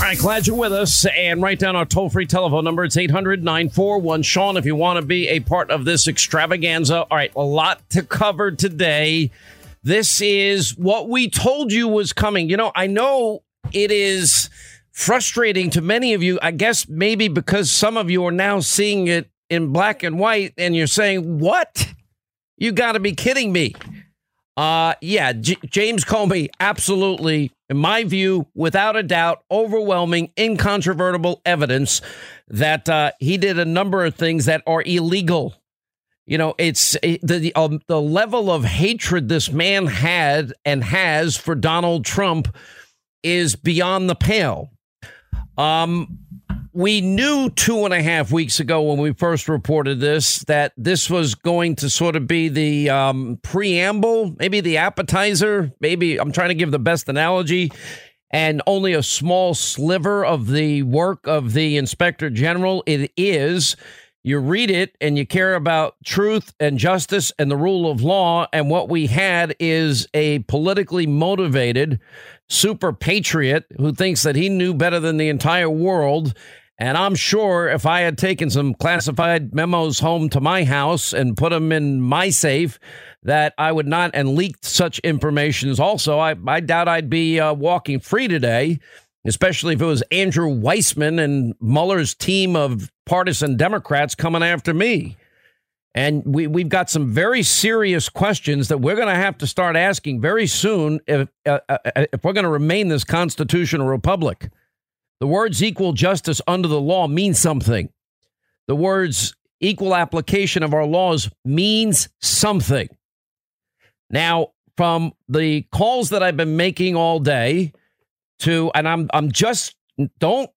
All right, glad you're with us. And write down our toll-free telephone number. It's 800-941-SEAN if you want to be a part of this extravaganza. All right, a lot to cover today. This is what we told you was coming. You know, I know it is frustrating to many of you, I guess maybe because some of you are now seeing it in black and white, and you're saying, what? You got to be kidding me. James Comey, absolutely, in my view, without a doubt, overwhelming, incontrovertible evidence that he did a number of things that are illegal. You know, it's the level of hatred this man had and has for Donald Trump is beyond the pale. We knew 2.5 weeks ago when we first reported this, that this was going to sort of be the preamble, maybe the appetizer, maybe I'm trying to give the best analogy, and only a small sliver of the work of the Inspector General. It is. You read it and you care about truth and justice and the rule of law. And what we had is a politically motivated super patriot who thinks that he knew better than the entire world. And I'm sure if I had taken some classified memos home to my house and put them in my safe, that I would not, and leaked such information. Also, I doubt I'd be walking free today, especially if it was Andrew Weissman and Mueller's team of partisan Democrats coming after me. And we've got some very serious questions that we're going to have to start asking very soon if we're going to remain this constitutional republic. The words equal justice under the law mean something. The words equal application of our laws means something. Now, from the calls that I've been making all day to, and I'm just, don't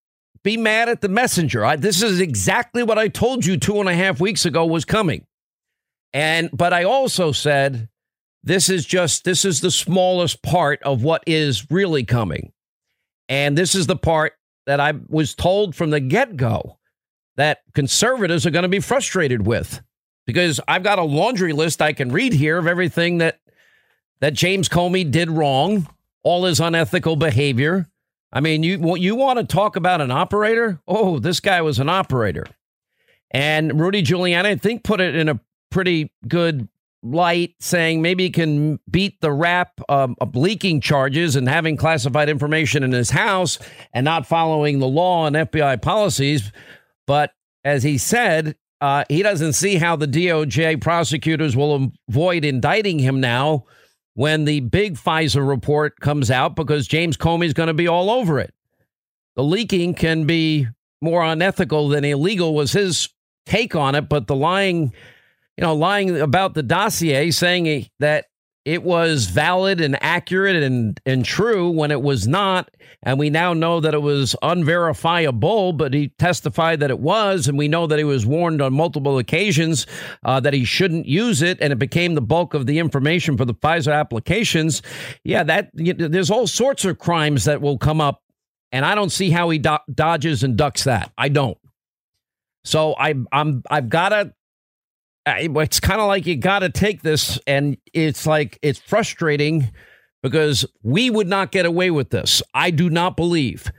be mad at the messenger. This is exactly what I told you 2.5 weeks ago was coming. But I also said, this is the smallest part of what is really coming. And this is the part that I was told from the get-go that conservatives are going to be frustrated with, because I've got a laundry list I can read here of everything that James Comey did wrong, all his unethical behavior. I mean, you want to talk about an operator? Oh, this guy was an operator. And Rudy Giuliani, I think, put it in a pretty good light, saying maybe he can beat the rap of leaking charges and having classified information in his house and not following the law and FBI policies. But as he said, He doesn't see how the DOJ prosecutors will avoid indicting him now when the big FISA report comes out, because James Comey is going to be all over it. The leaking can be more unethical than illegal was his take on it. But the lying about the dossier, saying that it was valid and accurate and true when it was not. And we now know that it was unverifiable, but he testified that it was. And we know that he was warned on multiple occasions that he shouldn't use it. And it became the bulk of the information for the FISA applications. Yeah, there's all sorts of crimes that will come up. And I don't see how he dodges and ducks that. I don't. So it's kind of like you got to take this, and it's frustrating because we would not get away with this. I do not believe.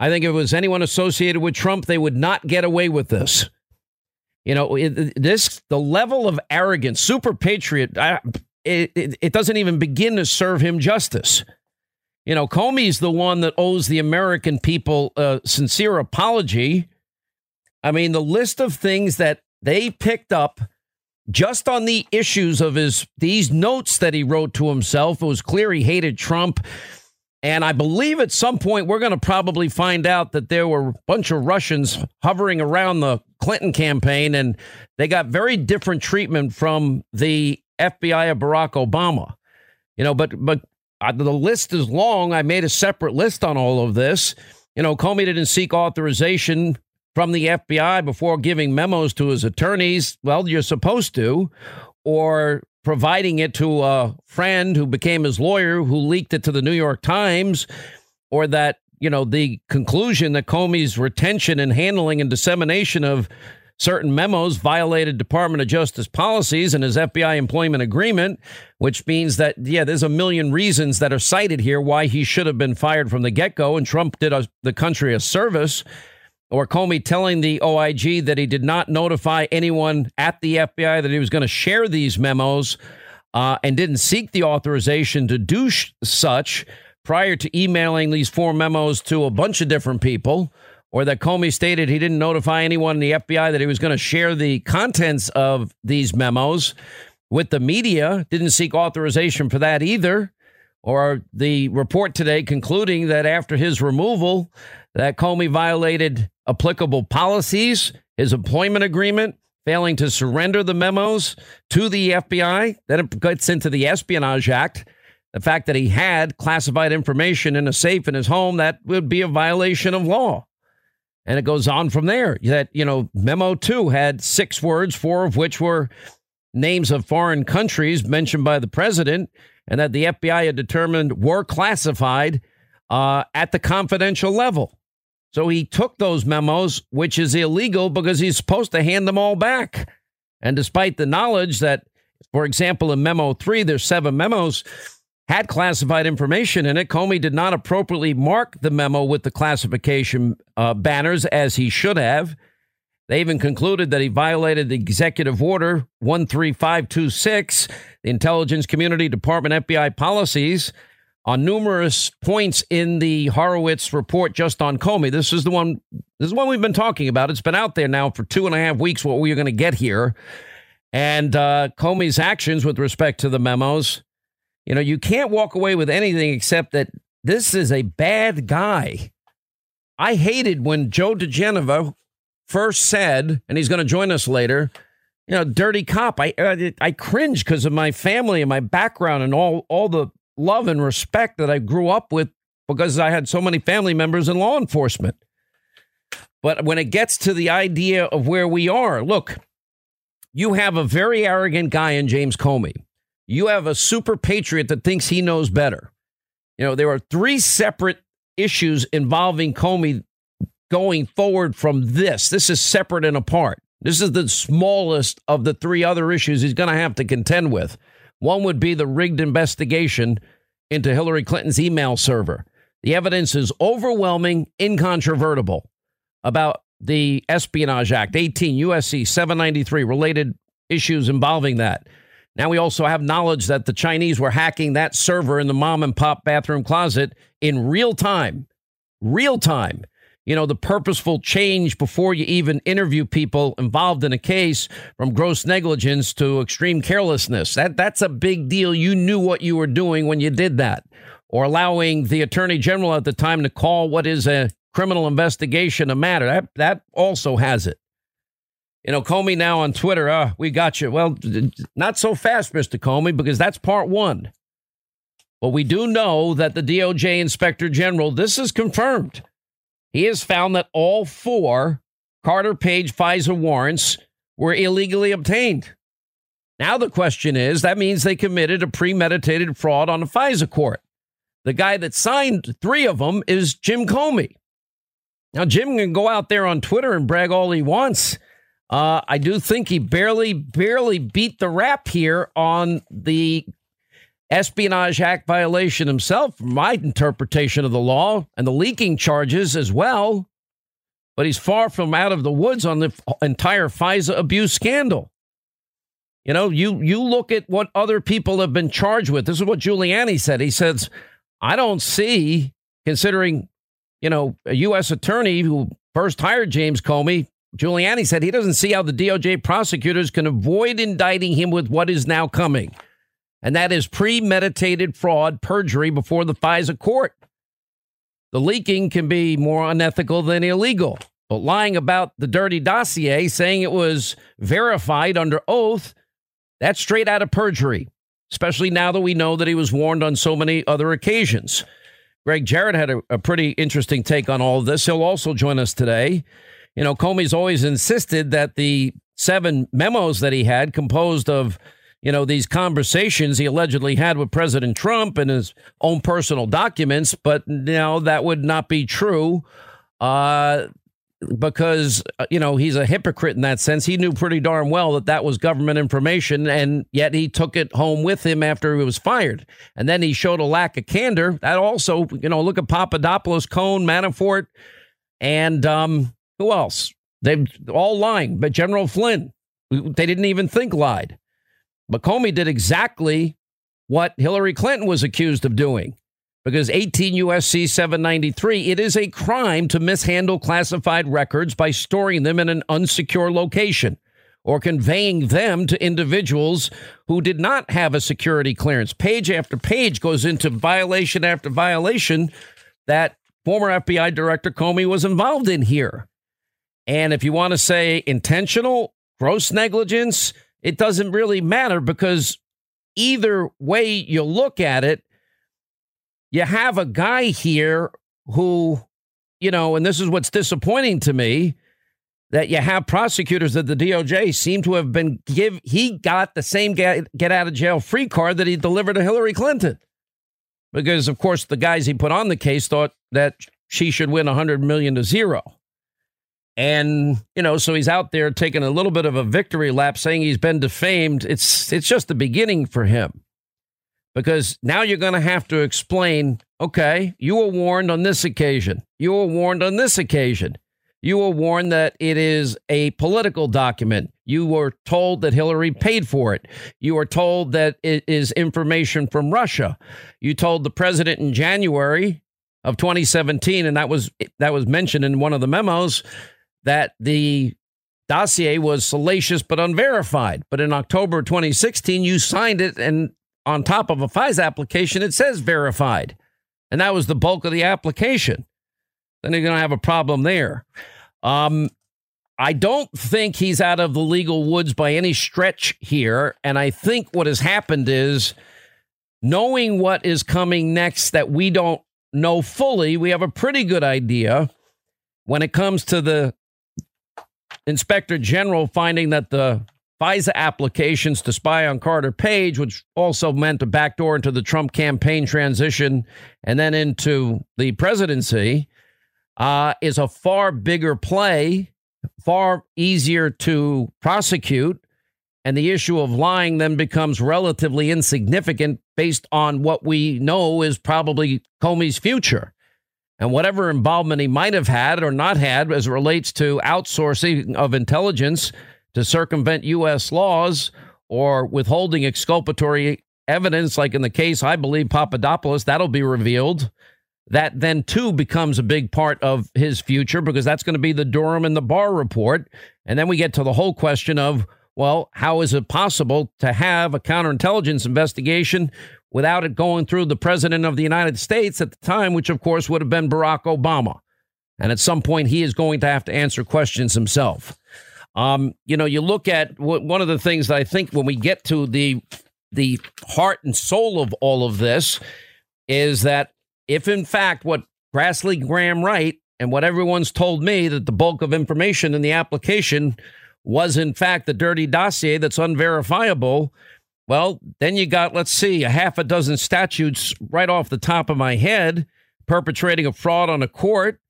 I think if it was anyone associated with Trump, they would not get away with this. You know, the level of arrogance, super patriot, it doesn't even begin to serve him justice. You know, Comey's the one that owes the American people a sincere apology. I mean, the list of things that they picked up just on the issues of these notes that he wrote to himself. It was clear he hated Trump. And I believe at some point we're going to probably find out that there were a bunch of Russians hovering around the Clinton campaign, and they got very different treatment from the FBI of Barack Obama. You know, but the list is long. I made a separate list on all of this. You know, Comey didn't seek authorization from the FBI before giving memos to his attorneys. Well, you're supposed to, or providing it to a friend who became his lawyer, who leaked it to the New York Times, or that, you know, the conclusion that Comey's retention and handling and dissemination of certain memos violated Department of Justice policies and his FBI employment agreement, which means that, yeah, there's a million reasons that are cited here why he should have been fired from the get-go. And Trump did the country a service. Or Comey telling the OIG that he did not notify anyone at the FBI that he was going to share these memos and didn't seek the authorization to do such prior to emailing these four memos to a bunch of different people. Or that Comey stated he didn't notify anyone in the FBI that he was going to share the contents of these memos with the media. Didn't seek authorization for that either. Or the report today concluding that after his removal, that Comey violated applicable policies, his employment agreement, failing to surrender the memos to the FBI. Then it gets into the Espionage Act. The fact that he had classified information in a safe in his home, that would be a violation of law. And it goes on from there. That, you know, memo 2 had 6 words, 4 of which were names of foreign countries mentioned by the president, and that the FBI had determined were classified at the confidential level. So he took those memos, which is illegal because he's supposed to hand them all back. And despite the knowledge that, for example, in memo 3, there's 7 memos had classified information in it, Comey did not appropriately mark the memo with the classification banners as he should have. They even concluded that he violated the executive order 13526, the intelligence community department FBI policies, on numerous points in the Horowitz report just on Comey. This is the one we've been talking about. It's been out there now for 2.5 weeks, what we're going to get here. And Comey's actions with respect to the memos. You know, you can't walk away with anything except that this is a bad guy. I hated when Joe DiGenova first said, and he's going to join us later, you know, dirty cop. I cringe because of my family and my background and all the love and respect that I grew up with because I had so many family members in law enforcement. But when it gets to the idea of where we are, look, you have a very arrogant guy in James Comey. You have a super patriot that thinks he knows better. You know, there are 3 separate issues involving Comey going forward from this. This is separate and apart. This is the smallest of the 3 other issues he's going to have to contend with. One would be the rigged investigation into Hillary Clinton's email server. The evidence is overwhelming, incontrovertible about the Espionage Act, 18 U.S.C. 793, related issues involving that. Now we also have knowledge that the Chinese were hacking that server in the mom and pop bathroom closet in real time. you know, the purposeful change before you even interview people involved in a case from gross negligence to extreme carelessness. That's a big deal. You knew what you were doing when you did that, or allowing the attorney general at the time to call what is a criminal investigation a matter. That also has it. You know, Comey now on Twitter, we got you. Well, not so fast, Mr. Comey, because that's part one. But we do know that the DOJ Inspector General, this is confirmed, he has found that all four Carter Page FISA warrants were illegally obtained. Now the question is, that means they committed a premeditated fraud on the FISA court. The guy that signed three of them is Jim Comey. Now, Jim can go out there on Twitter and brag all he wants. I do think he barely beat the rap here on the Espionage Act violation himself, my interpretation of the law, and the leaking charges as well. But he's far from out of the woods on the entire FISA abuse scandal. You know, you look at what other people have been charged with. This is what Giuliani said. He says, I don't see, considering, you know, a U.S. attorney who first hired James Comey, Giuliani said he doesn't see how the DOJ prosecutors can avoid indicting him with what is now coming. And that is premeditated fraud, perjury before the FISA court. The leaking can be more unethical than illegal, but lying about the dirty dossier, saying it was verified under oath, that's straight out of perjury, especially now that we know that he was warned on so many other occasions. Greg Jarrett had a pretty interesting take on all of this. He'll also join us today. You know, Comey's always insisted that the 7 memos that he had composed of, you know, these conversations he allegedly had with President Trump and his own personal documents. But no, that would not be true because, you know, he's a hypocrite in that sense. He knew pretty darn well that that was government information, and yet he took it home with him after he was fired. And then he showed a lack of candor. That also, you know, look at Papadopoulos, Cohn, Manafort, and who else? They're all lying. But General Flynn, they didn't even think lied. But Comey did exactly what Hillary Clinton was accused of doing, because 18 U.S.C. 793, it is a crime to mishandle classified records by storing them in an unsecure location or conveying them to individuals who did not have a security clearance. Page after page goes into violation after violation that former FBI Director Comey was involved in here. And if you want to say intentional, gross negligence, it doesn't really matter, because either way you look at it, you have a guy here who, you know, and this is what's disappointing to me, that you have prosecutors at the DOJ seem to have been he got the same get out of jail free card that he delivered to Hillary Clinton. Because, of course, the guys he put on the case thought that she should win 100 million to zero. And, you know, so he's out there taking a little bit of a victory lap, saying he's been defamed. It's just the beginning for him, because now you're going to have to explain, OK, you were warned on this occasion. You were warned on this occasion. You were warned that it is a political document. You were told that Hillary paid for it. You were told that it is information from Russia. You told the president in January of 2017, and that was mentioned in one of the memos, that the dossier was salacious but unverified. But in October 2016, you signed it, and on top of a FISA application, it says verified. And that was the bulk of the application. Then you're going to have a problem there. I don't think he's out of the legal woods by any stretch here. And I think what has happened is, knowing what is coming next that we don't know fully, we have a pretty good idea when it comes to the Inspector General finding that the FISA applications to spy on Carter Page, which also meant a backdoor into the Trump campaign transition and then into the presidency, is a far bigger play, far easier to prosecute. And the issue of lying then becomes relatively insignificant based on what we know is probably Comey's future. And whatever involvement he might have had or not had as it relates to outsourcing of intelligence to circumvent U.S. laws or withholding exculpatory evidence, like in the case, I believe, Papadopoulos, that'll be revealed. that then, too, becomes a big part of his future, because that's going to be the Durham and the Barr report. And then we get to the whole question of, well, how is it possible to have a counterintelligence investigation without it going through the president of the United States at the time, which, of course, would have been Barack Obama. And at some point, he is going to have to answer questions himself. You know, you look at one of the things that I think when we get to the heart and soul of all of this is that if, in fact, what Grassley Graham Wright and what everyone's told me, that the bulk of information in the application was, in fact, the dirty dossier that's unverifiable. Well, then you got, let's see, a half a dozen statutes right off the top of my head, perpetrating a fraud on a court,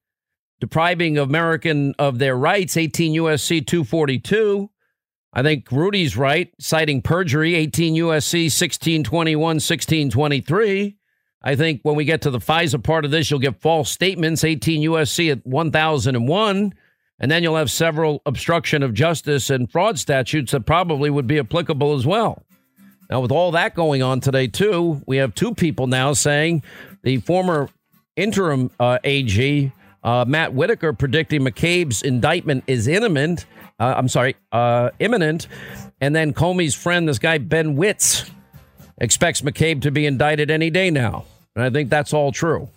depriving American of their rights, 18 U.S.C. 242. I think Rudy's right, citing perjury, 18 U.S.C. 1621, 1623. I think when we get to the FISA part of this, you'll get false statements, 18 U.S.C. at 1001. And then you'll have several obstruction of justice and fraud statutes that probably would be applicable as well. Now, with all that going on today, too, we have two people now saying the former interim AG, Matt Whitaker, predicting McCabe's indictment is imminent. Imminent. And then Comey's friend, this guy, Ben Wittes, expects McCabe to be indicted any day now. And I think that's all true.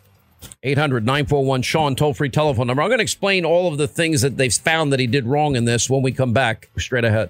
800-941-SEAN, toll-free telephone number. I'm going to explain all of the things that they've found that he did wrong in this when we come back straight ahead.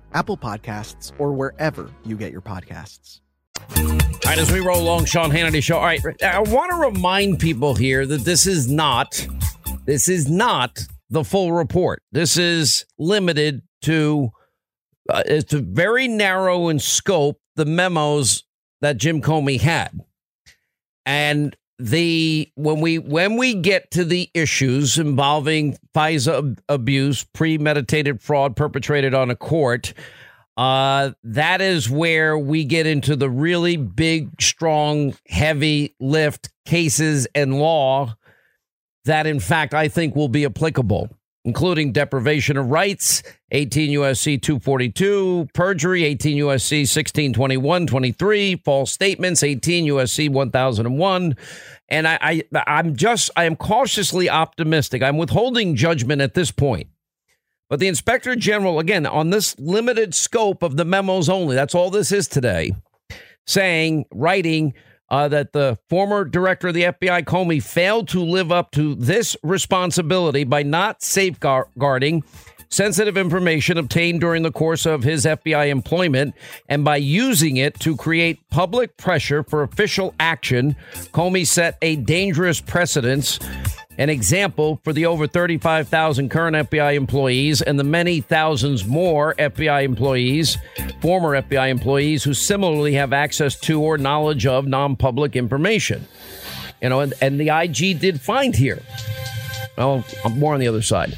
Apple Podcasts, or wherever you get your podcasts. All right, as we roll along, Sean Hannity Show. All right, I want to remind people here that this is not the full report. This is limited to, it's very narrow in scope, the memos that Jim Comey had. And when we get to the issues involving FISA abuse, premeditated fraud perpetrated on a court, that is where we get into the really big, strong, heavy lift cases and law that, in fact, I think will be applicable, including deprivation of rights, 18 U.S.C. 242, perjury, 18 U.S.C. 1621, 23, false statements, 18 U.S.C. 1001. And I am cautiously optimistic. I'm withholding judgment at this point. But the Inspector General, again, on this limited scope of the memos only, that's all this is today, writing that the former director of the FBI, Comey, failed to live up to this responsibility by not safeguarding sensitive information obtained during the course of his FBI employment and by using it to create public pressure for official action. Comey set a dangerous precedent, an example for the over 35,000 current FBI employees and the many thousands more FBI employees, former FBI employees, who similarly have access to or knowledge of non-public information. You know, and the IG did find here. Well, I'm more on the other side.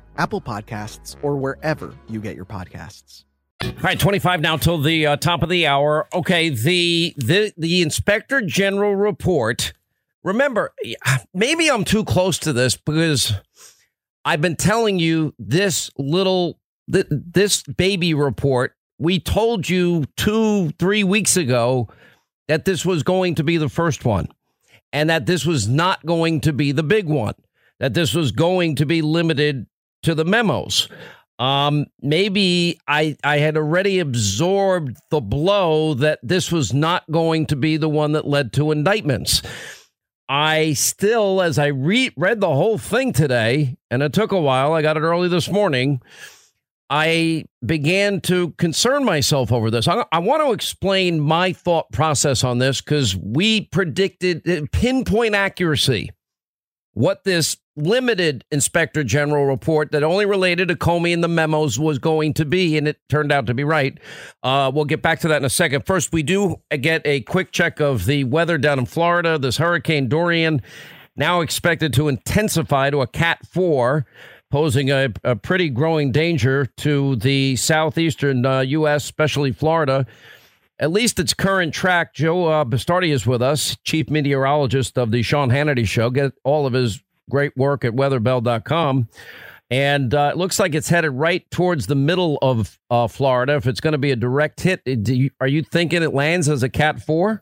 Apple Podcasts, or wherever you get your podcasts. All right, 25 now till the top of the hour. Okay, the Inspector General report. Remember, maybe I'm too close to this because I've been telling you this this baby report. We told you 2-3 weeks ago that this was going to be the first one and that this was not going to be the big one, that this was going to be limited to the memos. Maybe I had already absorbed the blow that this was not going to be the one that led to indictments. I still, as I read the whole thing today, and it took a while, I got it early this morning, I began to concern myself over this. I want to explain my thought process on this because we predicted pinpoint accuracy what this limited Inspector General report that only related to Comey and the memos was going to be, and it turned out to be right. We'll get back to that in a second. First, we do get a quick check of the weather down in Florida. This Hurricane Dorian now expected to intensify to a Cat 4. Posing a pretty growing danger to the southeastern U.S., especially Florida. At least its current track. Joe Bastardi is with us, chief meteorologist of the Sean Hannity Show. Get all of his great work at weatherbell.com. And it looks like it's headed right towards the middle of Florida. If it's going to be a direct hit, are you thinking it lands as a Cat 4?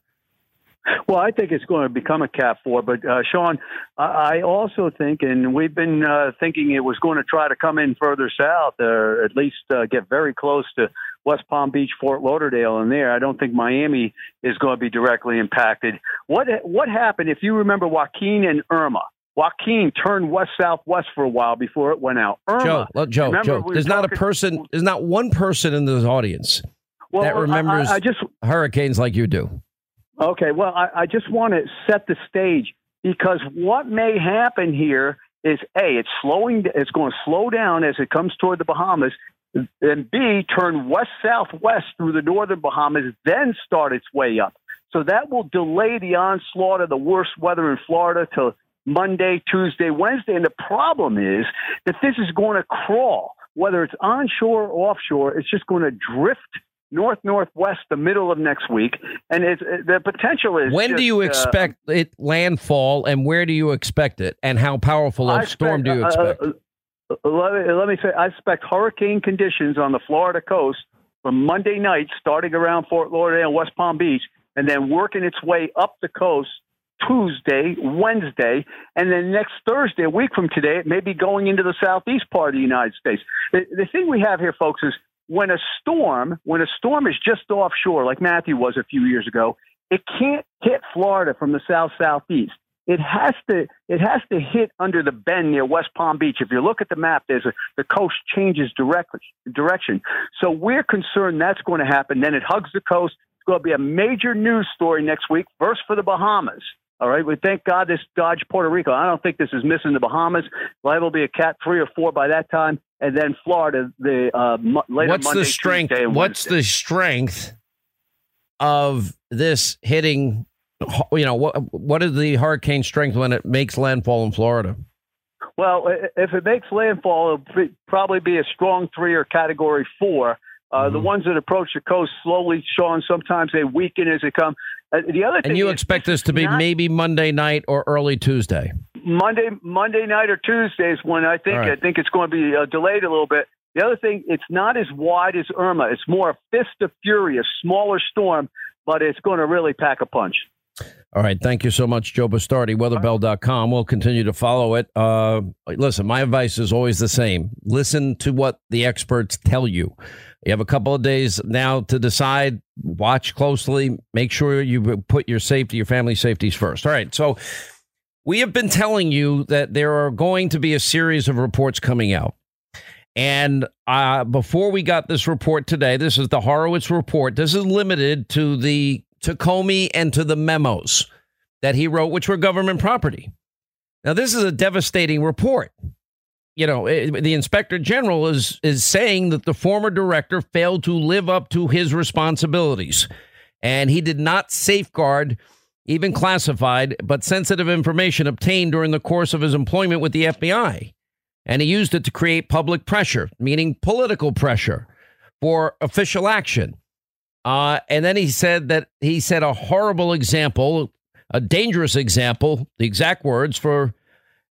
Well, I think it's going to become a Cat 4, but Sean, I also think, and we've been thinking it was going to try to come in further south, or at least get very close to West Palm Beach, Fort Lauderdale, and there. I don't think Miami is going to be directly impacted. What happened, if you remember Joaquin and Irma? Joaquin turned west-southwest for a while before it went out. Irma, Joe, there's not a person, there's not one person in this audience that remembers hurricanes like you do. Okay, well, I just want to set the stage because what may happen here is, A, it's going to slow down as it comes toward the Bahamas, and B, turn west-southwest through the northern Bahamas, then start its way up. So that will delay the onslaught of the worst weather in Florida till Monday, Tuesday, Wednesday. And the problem is that this is going to crawl. Whether it's onshore or offshore, it's just going to drift north-northwest the middle of next week. And the potential is... When do you expect it landfall, and where do you expect it? And how powerful a storm do you expect? Let me say, I expect hurricane conditions on the Florida coast from Monday night, starting around Fort Lauderdale and West Palm Beach, and then working its way up the coast Tuesday, Wednesday, and then next Thursday, a week from today, it may be going into the southeast part of the United States. The thing we have here, folks, is when a storm is just offshore, like Matthew was a few years ago, it can't hit Florida from the southeast. It has to hit under the bend near West Palm Beach. If you look at the map, the coast changes direction. So we're concerned that's going to happen. Then it hugs the coast. It's going to be a major news story next week. First for the Bahamas. All right, we thank God this dodged Puerto Rico. I don't think this is missing the Bahamas. Liable will be a Cat 3 or 4 by that time, and then Florida the later. What's Monday, the strength? Tuesday, what's Wednesday. The strength of this hitting? You know, what is the hurricane strength when it makes landfall in Florida? Well, if it makes landfall, it'll probably be a strong 3 or category 4. The ones that approach the coast slowly, Sean, sometimes they weaken as they come. The other thing, and you expect this to be maybe Monday night or early Tuesday. Monday night or Tuesday is when I think. Right. I think it's going to be delayed a little bit. The other thing, it's not as wide as Irma. It's more a fist of fury, a smaller storm, but it's going to really pack a punch. All right. Thank you so much, Joe Bastardi, weatherbell.com. We'll continue to follow it. Listen, my advice is always the same. Listen to what the experts tell you. You have a couple of days now to decide. Watch closely. Make sure you put your safety, your family's safety first. All right. So we have been telling you that there are going to be a series of reports coming out. And before we got this report today, this is the Horowitz report. This is limited to to Comey and to the memos that he wrote, which were government property. Now, this is a devastating report. You know, the Inspector General is saying that the former director failed to live up to his responsibilities, and he did not safeguard even classified but sensitive information obtained during the course of his employment with the FBI. And he used it to create public pressure, meaning political pressure for official action. And then he said a horrible example, a dangerous example, the exact words for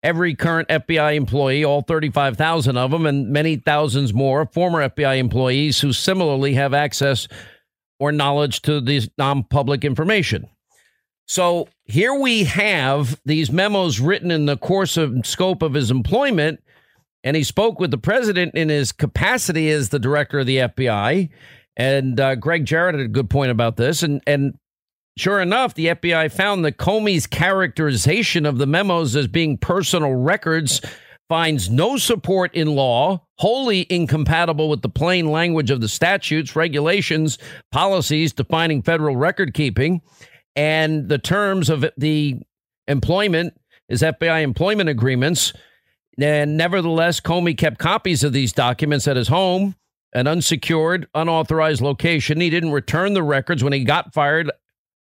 every current FBI employee, all 35,000 of them, and many thousands more former FBI employees who similarly have access or knowledge to these non-public information. So here we have these memos written in the course of scope of his employment. And he spoke with the president in his capacity as the director of the FBI. And Greg Jarrett had a good point about this. And sure enough, the FBI found that Comey's characterization of the memos as being personal records finds no support in law, wholly incompatible with the plain language of the statutes, regulations, policies defining federal record keeping, and the terms of the employment, his FBI employment agreements. And nevertheless, Comey kept copies of these documents at his home, an unsecured, unauthorized location. He didn't return the records when he got fired,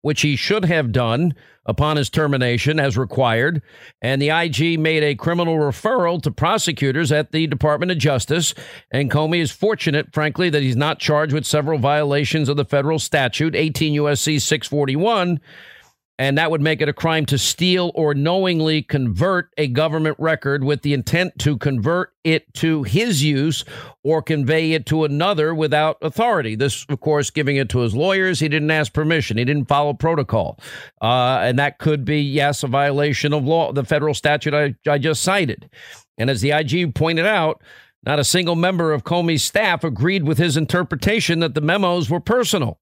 which he should have done upon his termination as required. And the IG made a criminal referral to prosecutors at the Department of Justice. And Comey is fortunate, frankly, that he's not charged with several violations of the federal statute, 18 U.S.C. 641. And that would make it a crime to steal or knowingly convert a government record with the intent to convert it to his use or convey it to another without authority. This, of course, giving it to his lawyers. He didn't ask permission. He didn't follow protocol. And that could be, yes, a violation of law, the federal statute I just cited. And as the IG pointed out, not a single member of Comey's staff agreed with his interpretation that the memos were personal.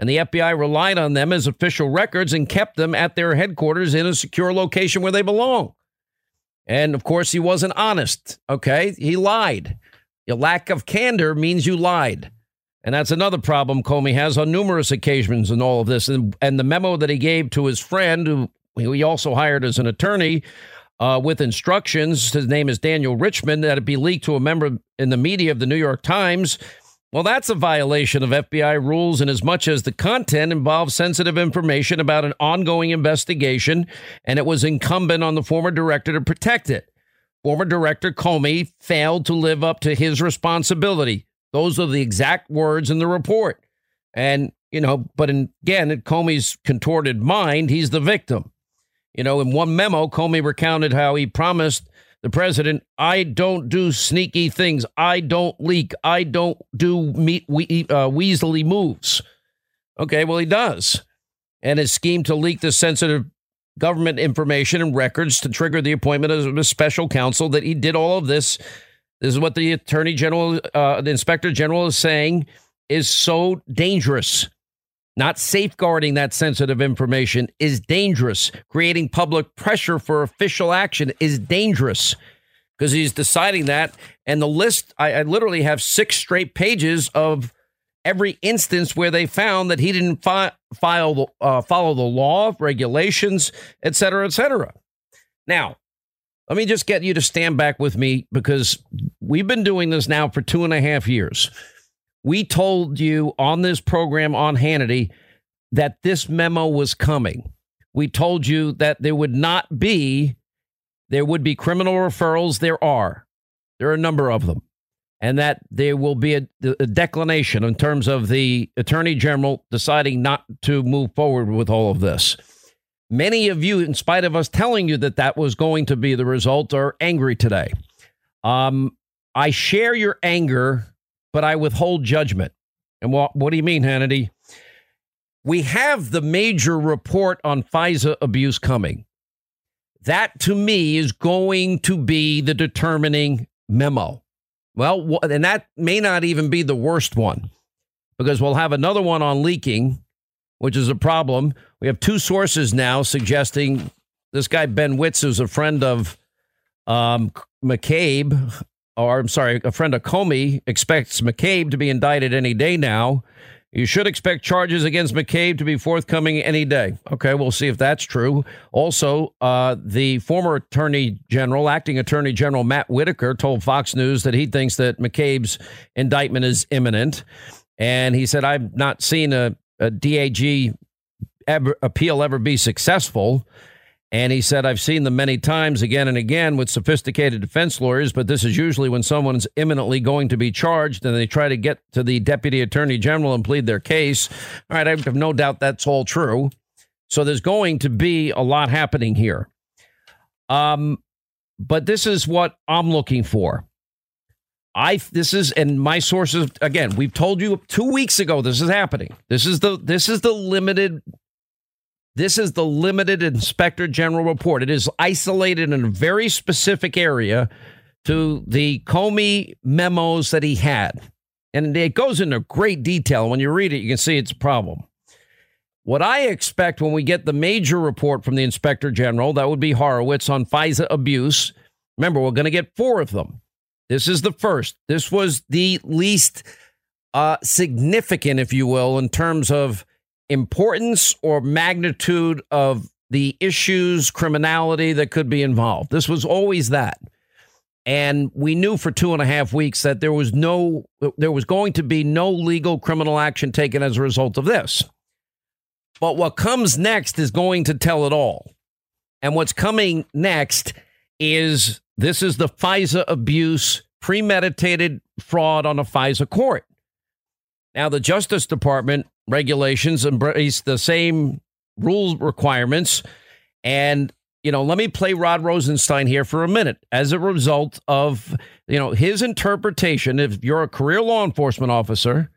And the FBI relied on them as official records and kept them at their headquarters in a secure location where they belong. And, of course, he wasn't honest. OK, he lied. Your lack of candor means you lied. And that's another problem Comey has on numerous occasions in all of this. And the memo that he gave to his friend, who he also hired as an attorney, with instructions, his name is Daniel Richmond, that it be leaked to a member in the media of the New York Times. Well, that's a violation of FBI rules in as much as the content involves sensitive information about an ongoing investigation, and it was incumbent on the former director to protect it. Former Director Comey failed to live up to his responsibility. Those are the exact words in the report. And, you know, but again, in Comey's contorted mind, he's the victim. You know, in one memo, Comey recounted how he promised the president, I don't do sneaky things. I don't leak. I don't do weaselly moves. OK, well, he does. And his scheme to leak the sensitive government information and records to trigger the appointment of a special counsel, that he did all of this. This is what the attorney general, the inspector general is saying is so dangerous. Not safeguarding that sensitive information is dangerous. Creating public pressure for official action is dangerous because he's deciding that. And the list, I literally have 6 straight pages of every instance where they found that he didn't follow the law, regulations, et cetera, et cetera. Now, let me just get you to stand back with me because we've been doing this now for 2.5 years. We told you on this program on Hannity that this memo was coming. We told you that there would be criminal referrals. There are a number of them, and that there will be a declination in terms of the attorney general deciding not to move forward with all of this. Many of you, in spite of us telling you that that was going to be the result, are angry today. I share your anger, but I withhold judgment. And what do you mean, Hannity? We have the major report on FISA abuse coming. That, to me, is going to be the determining memo. Well, and that may not even be the worst one, because we'll have another one on leaking, which is a problem. We have 2 sources now suggesting this guy, Ben Wittes, who's a friend of McCabe, a friend of Comey, expects McCabe to be indicted any day now. You should expect charges against McCabe to be forthcoming any day. OK, we'll see if that's true. Also, the former attorney general, acting attorney general Matt Whitaker, told Fox News that he thinks that McCabe's indictment is imminent. And he said, I've not seen a DAG appeal ever be successful. And he said, I've seen them many times again and again with sophisticated defense lawyers, but this is usually when someone's imminently going to be charged and they try to get to the deputy attorney general and plead their case. All right. I have no doubt that's all true. So there's going to be a lot happening here. But this is what I'm looking for. And my sources, again, we've told you 2 weeks ago, this is happening. This is the limited Inspector General report. It is isolated in a very specific area to the Comey memos that he had. And it goes into great detail. When you read it, you can see it's a problem. What I expect when we get the major report from the Inspector General, that would be Horowitz on FISA abuse, Remember, we're going to get four of them. This is the first. This was the least significant, if you will, in terms of importance or magnitude of the issues, criminality that could be involved. This was always that. And we knew for 2.5 weeks that there was going to be no legal criminal action taken as a result of this. But what comes next is going to tell it all. And what's coming next is this is the FISA abuse, premeditated fraud on a FISA court. Now, the Justice Department regulations embrace the same rule requirements. And, you know, let me play Rod Rosenstein here for a minute. As a result of, you know, his interpretation, if you're a career law enforcement officer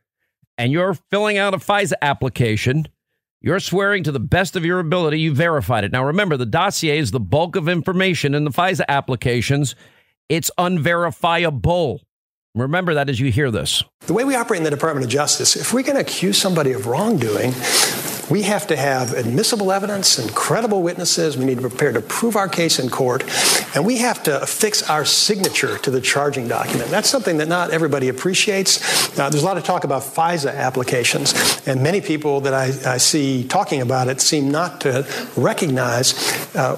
and you're filling out a FISA application, you're swearing to the best of your ability you verified it. Now, remember, the dossier is the bulk of information in the FISA applications. It's unverifiable. Remember that as you hear this. The way we operate in the Department of Justice, if we're going to accuse somebody of wrongdoing, we have to have admissible evidence and credible witnesses. We need to prepare to prove our case in court. And we have to affix our signature to the charging document. That's something that not everybody appreciates. There's a lot of talk about FISA applications. And many people that I see talking about it seem not to recognize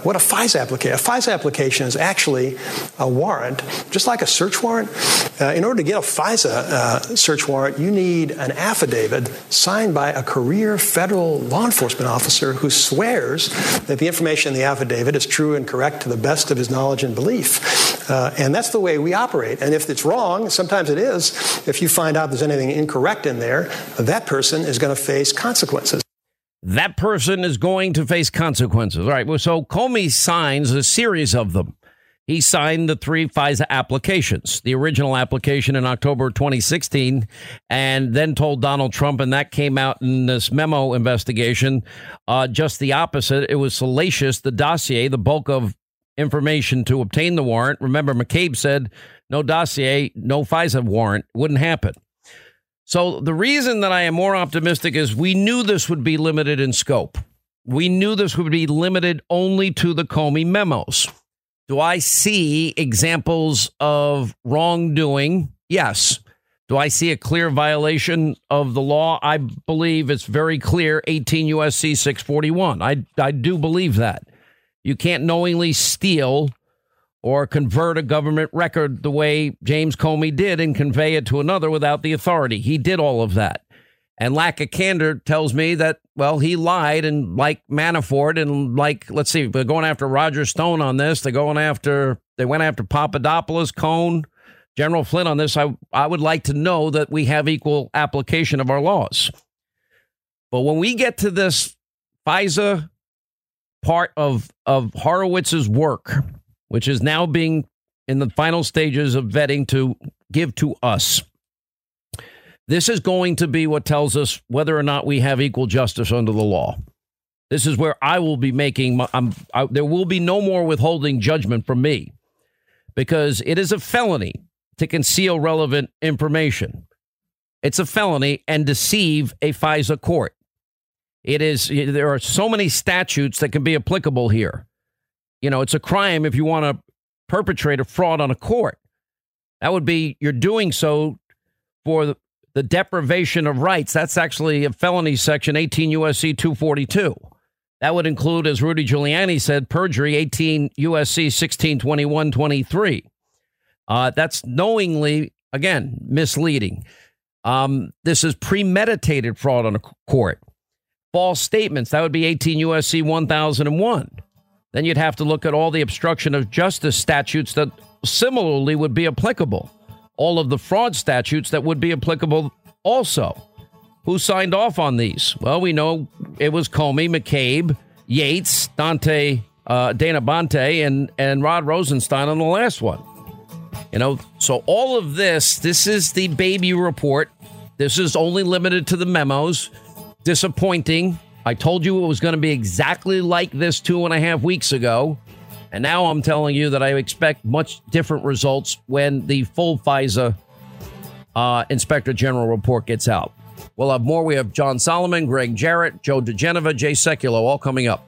what a FISA application. A FISA application is actually a warrant, just like a search warrant. In order to get a FISA search warrant, you need an affidavit signed by a career federal law enforcement officer who swears that the information in the affidavit is true and correct to the best of his knowledge and belief. And that's the way we operate. And if it's wrong, sometimes it is, if you find out there's anything incorrect in there, that person is going to face consequences. That person is going to face consequences. All right. Well, so Comey signs a series of them. He signed the three FISA applications, the original application in October 2016, and then told Donald Trump, and that came out in this memo investigation, just the opposite. It was salacious, the dossier, the bulk of information to obtain the warrant. Remember, McCabe said, no dossier, no FISA warrant, wouldn't happen. So the reason that I am more optimistic is we knew this would be limited in scope. We knew this would be limited only to the Comey memos. Do I see examples of wrongdoing? Yes. Do I see a clear violation of the law? I believe it's very clear, 18 U.S.C. 641. I do believe that. You can't knowingly steal or convert a government record the way James Comey did and convey it to another without the authority. He did all of that. And lack of candor tells me that, well, he lied, and like Manafort and like, let's see, they're going after Roger Stone on this. They went after Papadopoulos, Cohn, General Flynn on this. I would like to know that we have equal application of our laws. But when we get to this FISA part of Horowitz's work, which is now being in the final stages of vetting to give to us, this is going to be what tells us whether or not we have equal justice under the law. This is where I will be making my, there will be no more withholding judgment from me, because it is a felony to conceal relevant information. It's a felony and deceive a FISA court. There are so many statutes that can be applicable here. You know, it's a crime if you want to perpetrate a fraud on a court. That would be, you're doing so for the deprivation of rights. That's actually a felony section, 18 U.S.C. 242. That would include, as Rudy Giuliani said, perjury, 18 U.S.C. 1621, 23. That's knowingly, again, misleading. This is premeditated fraud on a court. False statements, that would be 18 U.S.C. 1001. Then you'd have to look at all the obstruction of justice statutes that similarly would be applicable. All of the fraud statutes that would be applicable also. Who signed off on these? Well, we know it was Comey, McCabe, Yates, Dana Bonte, and Rod Rosenstein on the last one. You know, so all of this is the baby report. This is only limited to the memos. Disappointing. I told you it was going to be exactly like this 2.5 weeks ago. And now I'm telling you that I expect much different results when the full FISA Inspector General report gets out. We'll have more. We have John Solomon, Greg Jarrett, Joe DiGenova, Jay Sekulow, all coming up.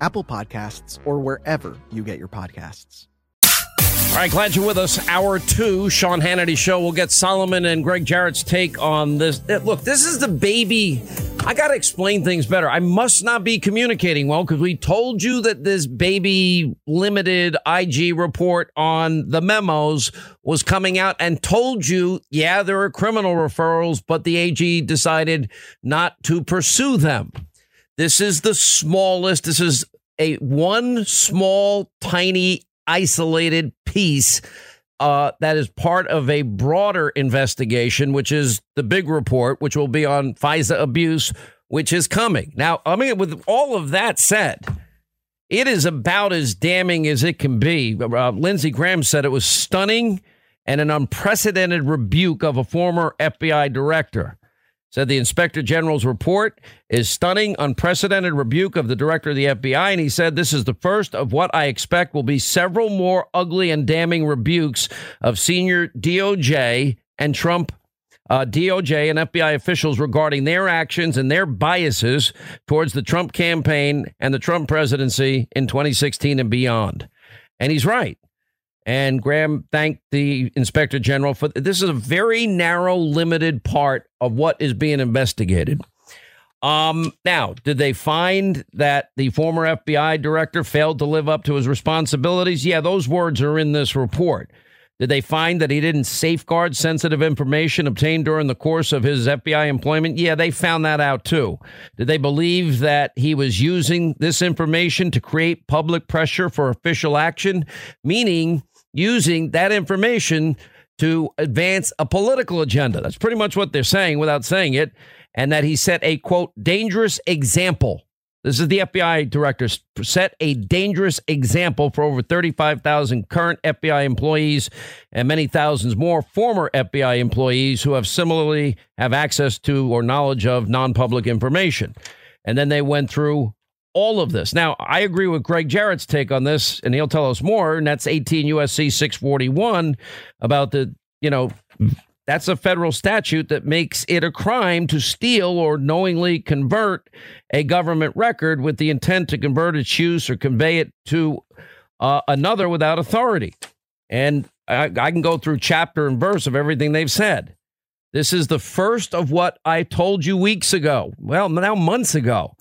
Apple Podcasts, or wherever you get your podcasts. All right, glad you're with us. Hour two, Sean Hannity Show. We'll get Solomon and Greg Jarrett's take on this. Look, this is the baby. I got to explain things better. I must not be communicating well because we told you that this baby limited IG report on the memos was coming out and told you, yeah, there are criminal referrals, but the AG decided not to pursue them. This is the smallest. This is a one small, tiny, isolated piece that is part of a broader investigation, which is the big report, which will be on FISA abuse, which is coming. Now, I mean, with all of that said, it is about as damning as it can be. Lindsey Graham said it was stunning and an unprecedented rebuke of a former FBI director. Said the Inspector General's report is stunning, unprecedented rebuke of the director of the FBI. And he said, this is the first of what I expect will be several more ugly and damning rebukes of senior DOJ and Trump DOJ and FBI officials regarding their actions and their biases towards the Trump campaign and the Trump presidency in 2016 and beyond. And he's right. And Graham thanked the Inspector General for this is a very narrow, limited part of what is being investigated. Now, did they find that the former FBI director failed to live up to his responsibilities? Yeah, those words are in this report. Did they find that he didn't safeguard sensitive information obtained during the course of his FBI employment? Yeah, they found that out, too. Did they believe that he was using this information to create public pressure for official action, meaning using that information to advance a political agenda? That's pretty much what they're saying without saying it. And that he set a, quote, dangerous example This is the FBI director. Set a dangerous example for over 35,000 current FBI employees and many thousands more former FBI employees who have similarly have access to or knowledge of non-public information. And then they went through all of this. Now, I agree with Greg Jarrett's take on this, and he'll tell us more. And that's 18 U.S.C. 641 about the, you know, that's a federal statute that makes it a crime to steal or knowingly convert a government record with the intent to convert its use or convey it to another without authority. And I can go through chapter and verse of everything they've said. This is the first of what I told you weeks ago. Well, now months ago.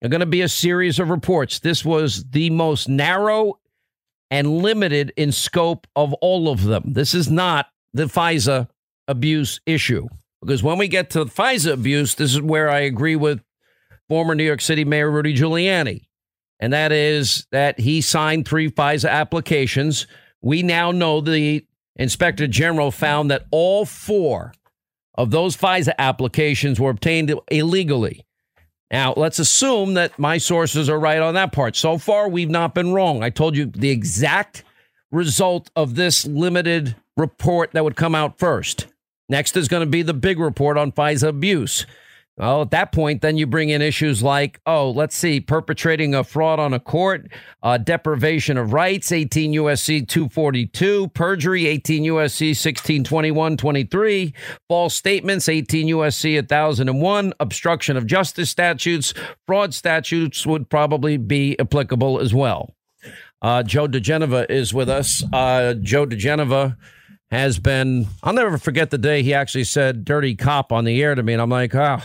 They're going to be a series of reports. This was the most narrow and limited in scope of all of them. This is not the FISA abuse issue, because when we get to the FISA abuse, this is where I agree with former New York City Mayor Rudy Giuliani. And that is that he signed 3 FISA applications. We now know the Inspector General found that all 4 of those FISA applications were obtained illegally. Now, let's assume that my sources are right on that part. So far, we've not been wrong. I told you the exact result of this limited report that would come out first. Next is going to be the big report on FISA abuse. Well, at that point, then you bring in issues like, oh, let's see, perpetrating a fraud on a court, deprivation of rights, 18 U.S.C. 242, perjury, 18 U.S.C. 1621, 23, false statements, 18 U.S.C. 1001, obstruction of justice statutes, fraud statutes would probably be applicable as well. Joe DiGenova is with us. Joe DiGenova has been, I'll never forget the day he actually said dirty cop on the air to me. And I'm like, oh,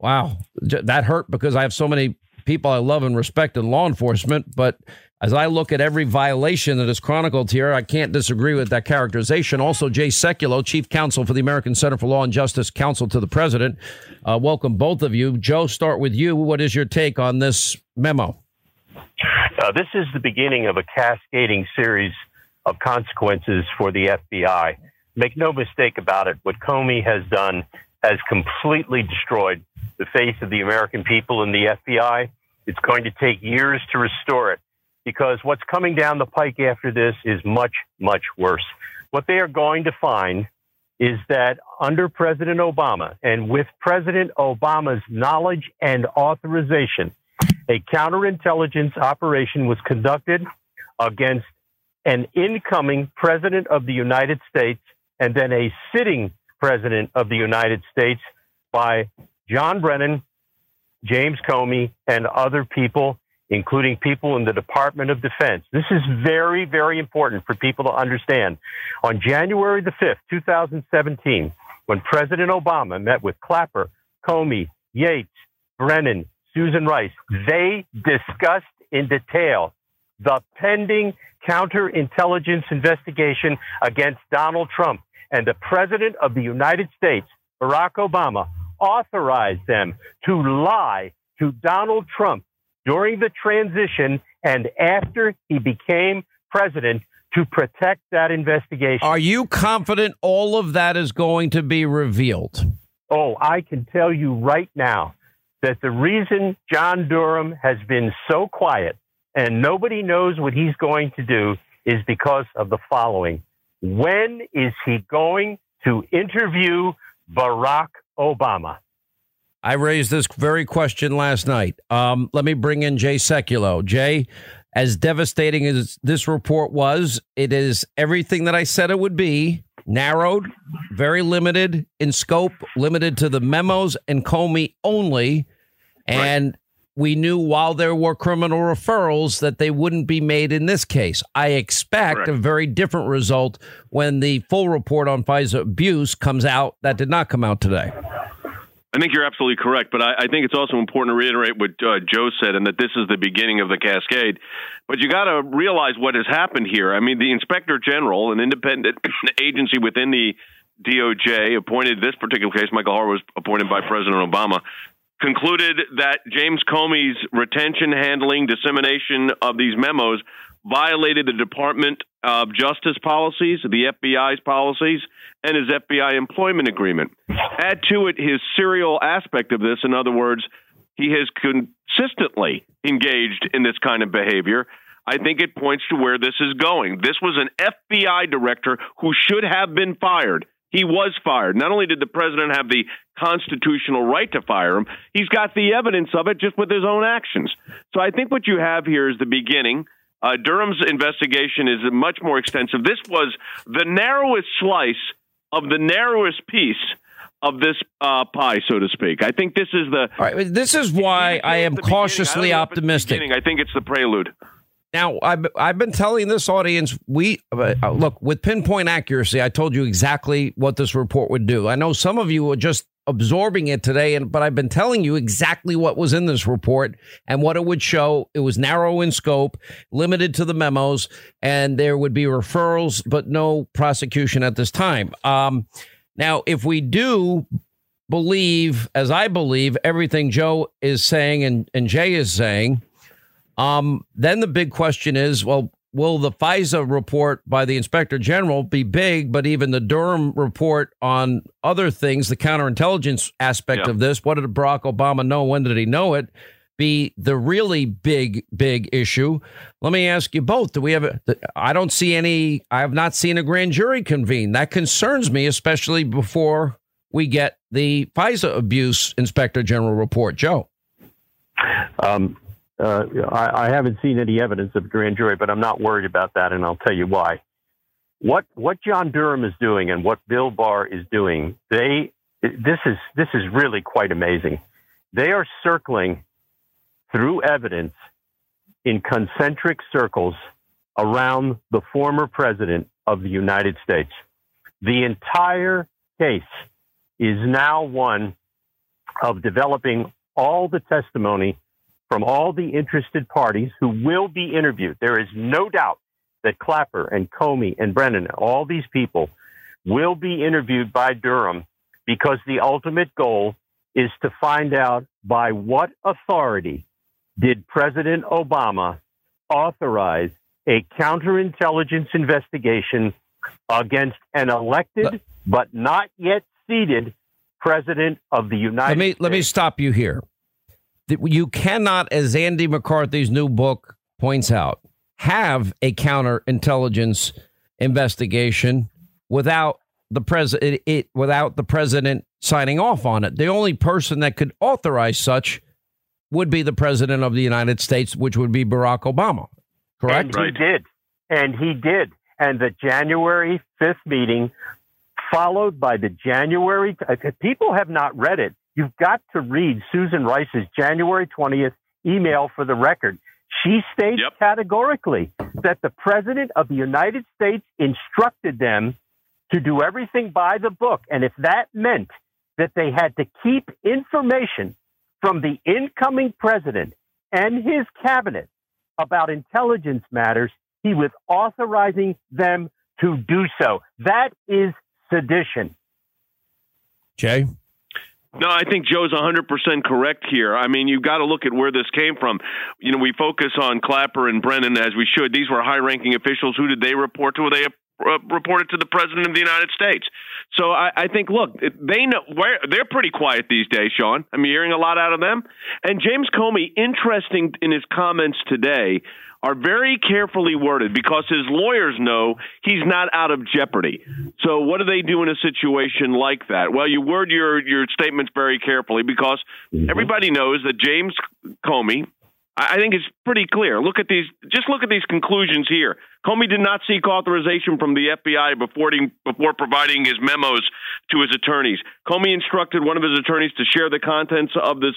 wow, that hurt, because I have so many people I love and respect in law enforcement. But as I look at every violation that is chronicled here, I can't disagree with that characterization. Also, Jay Sekulow, chief counsel for the American Center for Law and Justice, counsel to the president. Welcome, both of you. Joe, start with you. What is your take on this memo? This is the beginning of a cascading series of consequences for the FBI. Make no mistake about it, what Comey has done has completely destroyed the faith of the American people in the FBI. It's going to take years to restore it, because what's coming down the pike after this is much, much worse. What they are going to find is that under President Obama, and with President Obama's knowledge and authorization, a counterintelligence operation was conducted against an incoming president of the United States and then a sitting president of the United States by John Brennan, James Comey, and other people, including people in the Department of Defense. This is very, very important for people to understand. On January the 5th, 2017, when President Obama met with Clapper, Comey, Yates, Brennan, Susan Rice, they discussed in detail the pending counterintelligence investigation against Donald Trump, and the President of the United States, Barack Obama, authorized them to lie to Donald Trump during the transition and after he became president to protect that investigation. Are you confident all of that is going to be revealed? Oh, I can tell you right now that the reason John Durham has been so quiet and nobody knows what he's going to do is because of the following. When is he going to interview Barack Obama? I raised this very question last night. Let me bring in Jay Sekulow. Jay, as devastating as this report was, it is everything that I said it would be. Narrowed, very limited in scope, limited to the memos and Comey only. And we knew while there were criminal referrals that they wouldn't be made in this case. I expect a very different result when the full report on FISA abuse comes out. That did not come out today. I think you're absolutely correct, but I think it's also important to reiterate what Joe said, and that this is the beginning of the cascade. But you got to realize what has happened here. I mean, the Inspector General, an independent agency within the DOJ, appointed this particular case. Michael Harwood was appointed by President Obama. Concluded that James Comey's retention, handling, dissemination of these memos violated the Department of Justice policies, the FBI's policies, and his FBI employment agreement. Add to it his serial aspect of this. In other words, He has consistently engaged in this kind of behavior. I think it points to where this is going. This was an FBI director who should have been fired. He was fired. Not only did the president have the constitutional right to fire him, he's got the evidence of it just with his own actions. So I think what you have here is the beginning. Durham's investigation is much more extensive. This was the narrowest slice of the narrowest piece of this pie, so to speak. I think this is the... All right, this is why I am cautiously optimistic. I think it's the prelude. Now, I've been telling this audience, we look, with pinpoint accuracy, I told you exactly what this report would do. I know some of you are just absorbing it today, but I've been telling you exactly what was in this report and what it would show. It was narrow in scope, limited to the memos, and there would be referrals, but no prosecution at this time. Now, if we do believe, as I believe, everything Joe is saying and Jay is saying... Then the big question is, well, will the FISA report by the Inspector General be big? But even the Durham report on other things, the counterintelligence aspect of this, what did Barack Obama know? When did he know it? Be the really big, big issue. Let me ask you both. Do we have I have not seen a grand jury convene. That concerns me, especially before we get the FISA abuse Inspector General report. Joe. I haven't seen any evidence of grand jury, but I'm not worried about that, and I'll tell you why. What John Durham is doing and what Bill Barr is doing, this is really quite amazing. They are circling through evidence in concentric circles around the former president of the United States. The entire case is now one of developing all the testimony from all the interested parties who will be interviewed. There is no doubt that Clapper and Comey and Brennan, all these people, will be interviewed by Durham because the ultimate goal is to find out by what authority did President Obama authorize a counterintelligence investigation against an elected but not yet seated president of the United States. Let me stop you here. You cannot, as Andy McCarthy's new book points out, have a counterintelligence investigation without the president signing off on it. The only person that could authorize such would be the president of the United States, which would be Barack Obama. Correct? And he did. And he did. And the January 5th meeting followed by the January. People have not read it. You've got to read Susan Rice's January 20th email for the record. She states categorically that the president of the United States instructed them to do everything by the book. And if that meant that they had to keep information from the incoming president and his cabinet about intelligence matters, he was authorizing them to do so. That is sedition. Jay? No, I think Joe's 100% correct here. I mean, you've got to look at where this came from. You know, we focus on Clapper and Brennan, as we should. These were high-ranking officials. Who did they report to? They reported to the president of the United States. So I think, look, they know where they're pretty quiet these days, Sean. I'm hearing a lot out of them. And James Comey, interesting in his comments today, are very carefully worded because his lawyers know he's not out of jeopardy. So what do they do in a situation like that? Well, you word your statements very carefully because everybody knows that James Comey, I think it's pretty clear. Look at these conclusions here. Comey did not seek authorization from the FBI before providing his memos to his attorneys. Comey instructed one of his attorneys to share the contents of this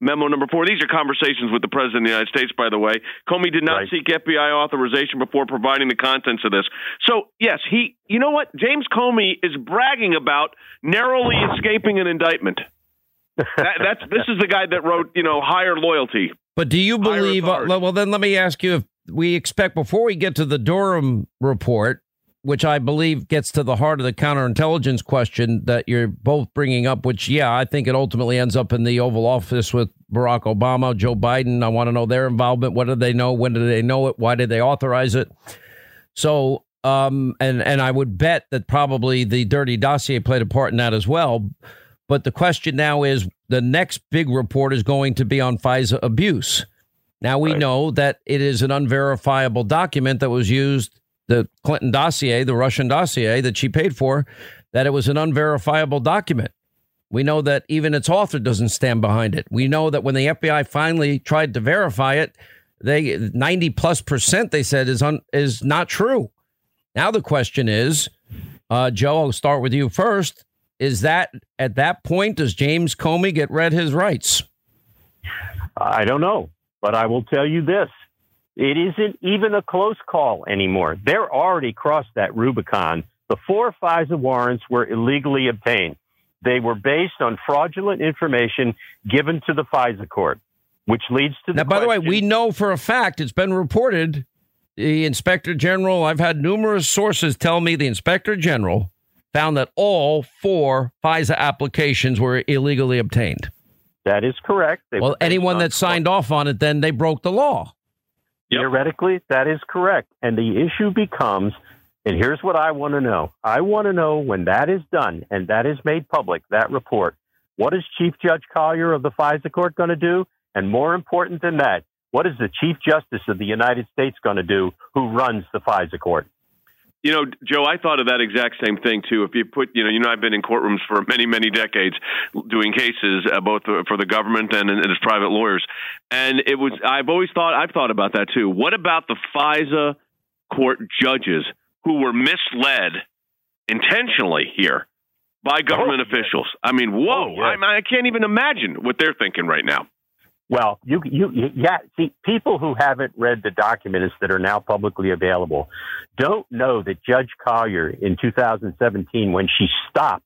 memo number 4. These are conversations with the president of the United States, by the way. Comey did not seek FBI authorization before providing the contents of this. So, yes, you know what? James Comey is bragging about narrowly escaping an indictment. This is the guy that wrote, Higher Loyalty. But do you believe, well, then let me ask you, if we expect before we get to the Durham report, which I believe gets to the heart of the counterintelligence question that you're both bringing up, which, I think it ultimately ends up in the Oval Office with Barack Obama, Joe Biden. I want to know their involvement. What did they know? When did they know it? Why did they authorize it? So and I would bet that probably the dirty dossier played a part in that as well. But the question now is the next big report is going to be on FISA abuse. Now, we know that it is an unverifiable document that was used, the Clinton dossier, the Russian dossier that she paid for, that it was an unverifiable document. We know that even its author doesn't stand behind it. We know that when the FBI finally tried to verify it, they 90+% they said is not true. Now, the question is, Joe, I'll start with you first. Is that at that point, does James Comey get read his rights? I don't know, but I will tell you this. It isn't even a close call anymore. They're already crossed that Rubicon. The 4 FISA warrants were illegally obtained. They were based on fraudulent information given to the FISA court, which leads to the question. By the way, we know for a fact, it's been reported, the Inspector General, I've had numerous sources tell me the Inspector General found that all 4 FISA applications were illegally obtained. That is correct. Well, anyone that signed off on it, then they broke the law. Yep. Theoretically, that is correct. And the issue becomes, and here's what I want to know. I want to know when that is done and that is made public, that report, what is Chief Judge Collier of the FISA court going to do? And more important than that, what is the Chief Justice of the United States going to do who runs the FISA court? You know, Joe, I thought of that exact same thing, too. If you put, you know, I've been in courtrooms for many, many decades doing cases, both for the government and as private lawyers. And it was I've thought about that, too. What about the FISA court judges who were misled intentionally here by government officials? I mean, whoa, I can't even imagine what they're thinking right now. Well, see, people who haven't read the documents that are now publicly available don't know that Judge Collier in 2017, when she stopped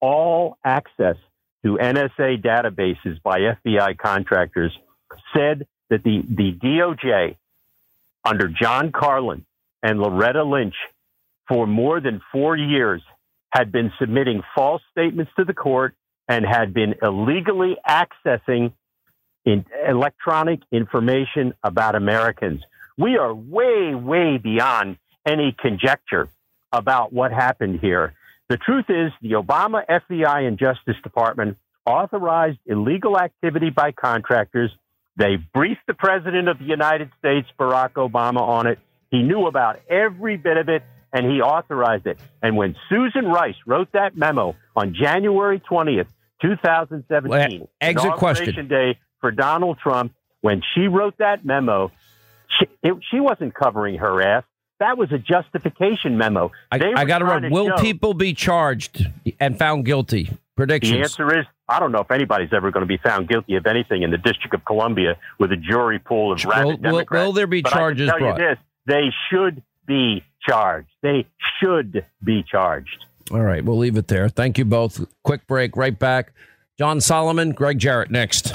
all access to NSA databases by FBI contractors, said that the DOJ under John Carlin and Loretta Lynch for more than 4 years had been submitting false statements to the court and had been illegally accessing in electronic information about Americans. We are way, way beyond any conjecture about what happened here. The truth is the Obama FBI and Justice Department authorized illegal activity by contractors. They briefed the President of the United States, Barack Obama, on it. He knew about every bit of it, and he authorized it. And when Susan Rice wrote that memo on January 20th, 2017, inauguration day, for Donald Trump, when she wrote that memo, she wasn't covering her ass. That was a justification memo. I got to run. Will people be charged and found guilty? Predictions. The answer is, I don't know if anybody's ever going to be found guilty of anything in the District of Columbia with a jury pool of rabid Democrats. Will there be charges brought? They should be charged. They should be charged. All right. We'll leave it there. Thank you both. Quick break. Right back. John Solomon, Greg Jarrett next.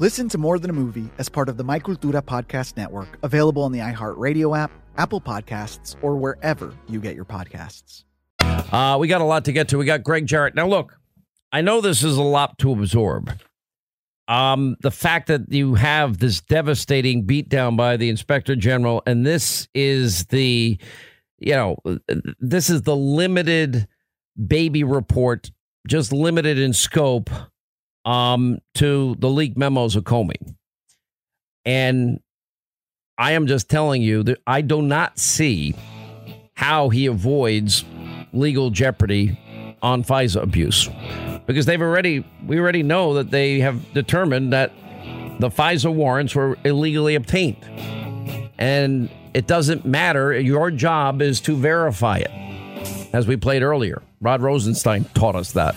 Listen to More Than a Movie as part of the My Cultura podcast network, available on the iHeartRadio app, Apple Podcasts, or wherever you get your podcasts. We got a lot to get to. We got Greg Jarrett. Now, look, I know this is a lot to absorb. The fact that you have this devastating beatdown by the Inspector General, and this is the, you know, this is the limited baby report, just limited in scope. To the leaked memos of Comey. And I am just telling you that I do not see how he avoids legal jeopardy on FISA abuse, because we already know that they have determined that the FISA warrants were illegally obtained, and it doesn't matter. Your job is to verify it. As we played earlier, Rod Rosenstein taught us that.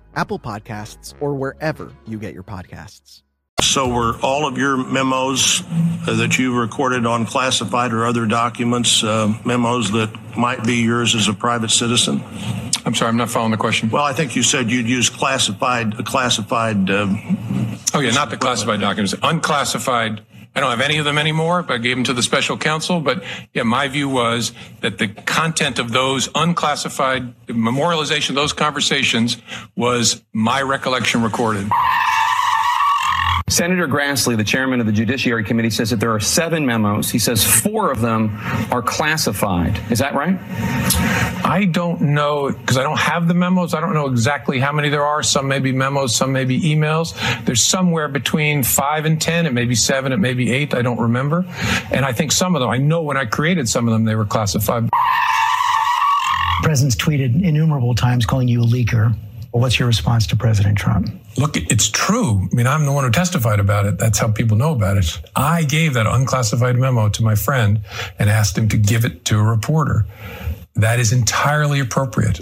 Apple Podcasts, or wherever you get your podcasts. So were all of your memos that you recorded on classified or other documents, memos that might be yours as a private citizen? I'm sorry, I'm not following the question. Well, I think you said you'd use classified. Oh, yeah, not the classified documents. Unclassified. I don't have any of them anymore, but I gave them to the special counsel. But yeah, my view was that the content of those unclassified, the memorialization of those conversations was my recollection recorded. Senator Grassley, the chairman of the Judiciary Committee, says that there are 7 memos. He says 4 of them are classified. Is that right? I don't know, because I don't have the memos. I don't know exactly how many there are. Some may be memos, some may be emails. There's somewhere between 5 and 10. It may be 7, it may be 8. I don't remember. And I think some of them, I know when I created some of them, they were classified. The president's tweeted innumerable times calling you a leaker. What's your response to President Trump? Look, it's true. I mean, I'm the one who testified about it. That's how people know about it. I gave that unclassified memo to my friend and asked him to give it to a reporter. That is entirely appropriate.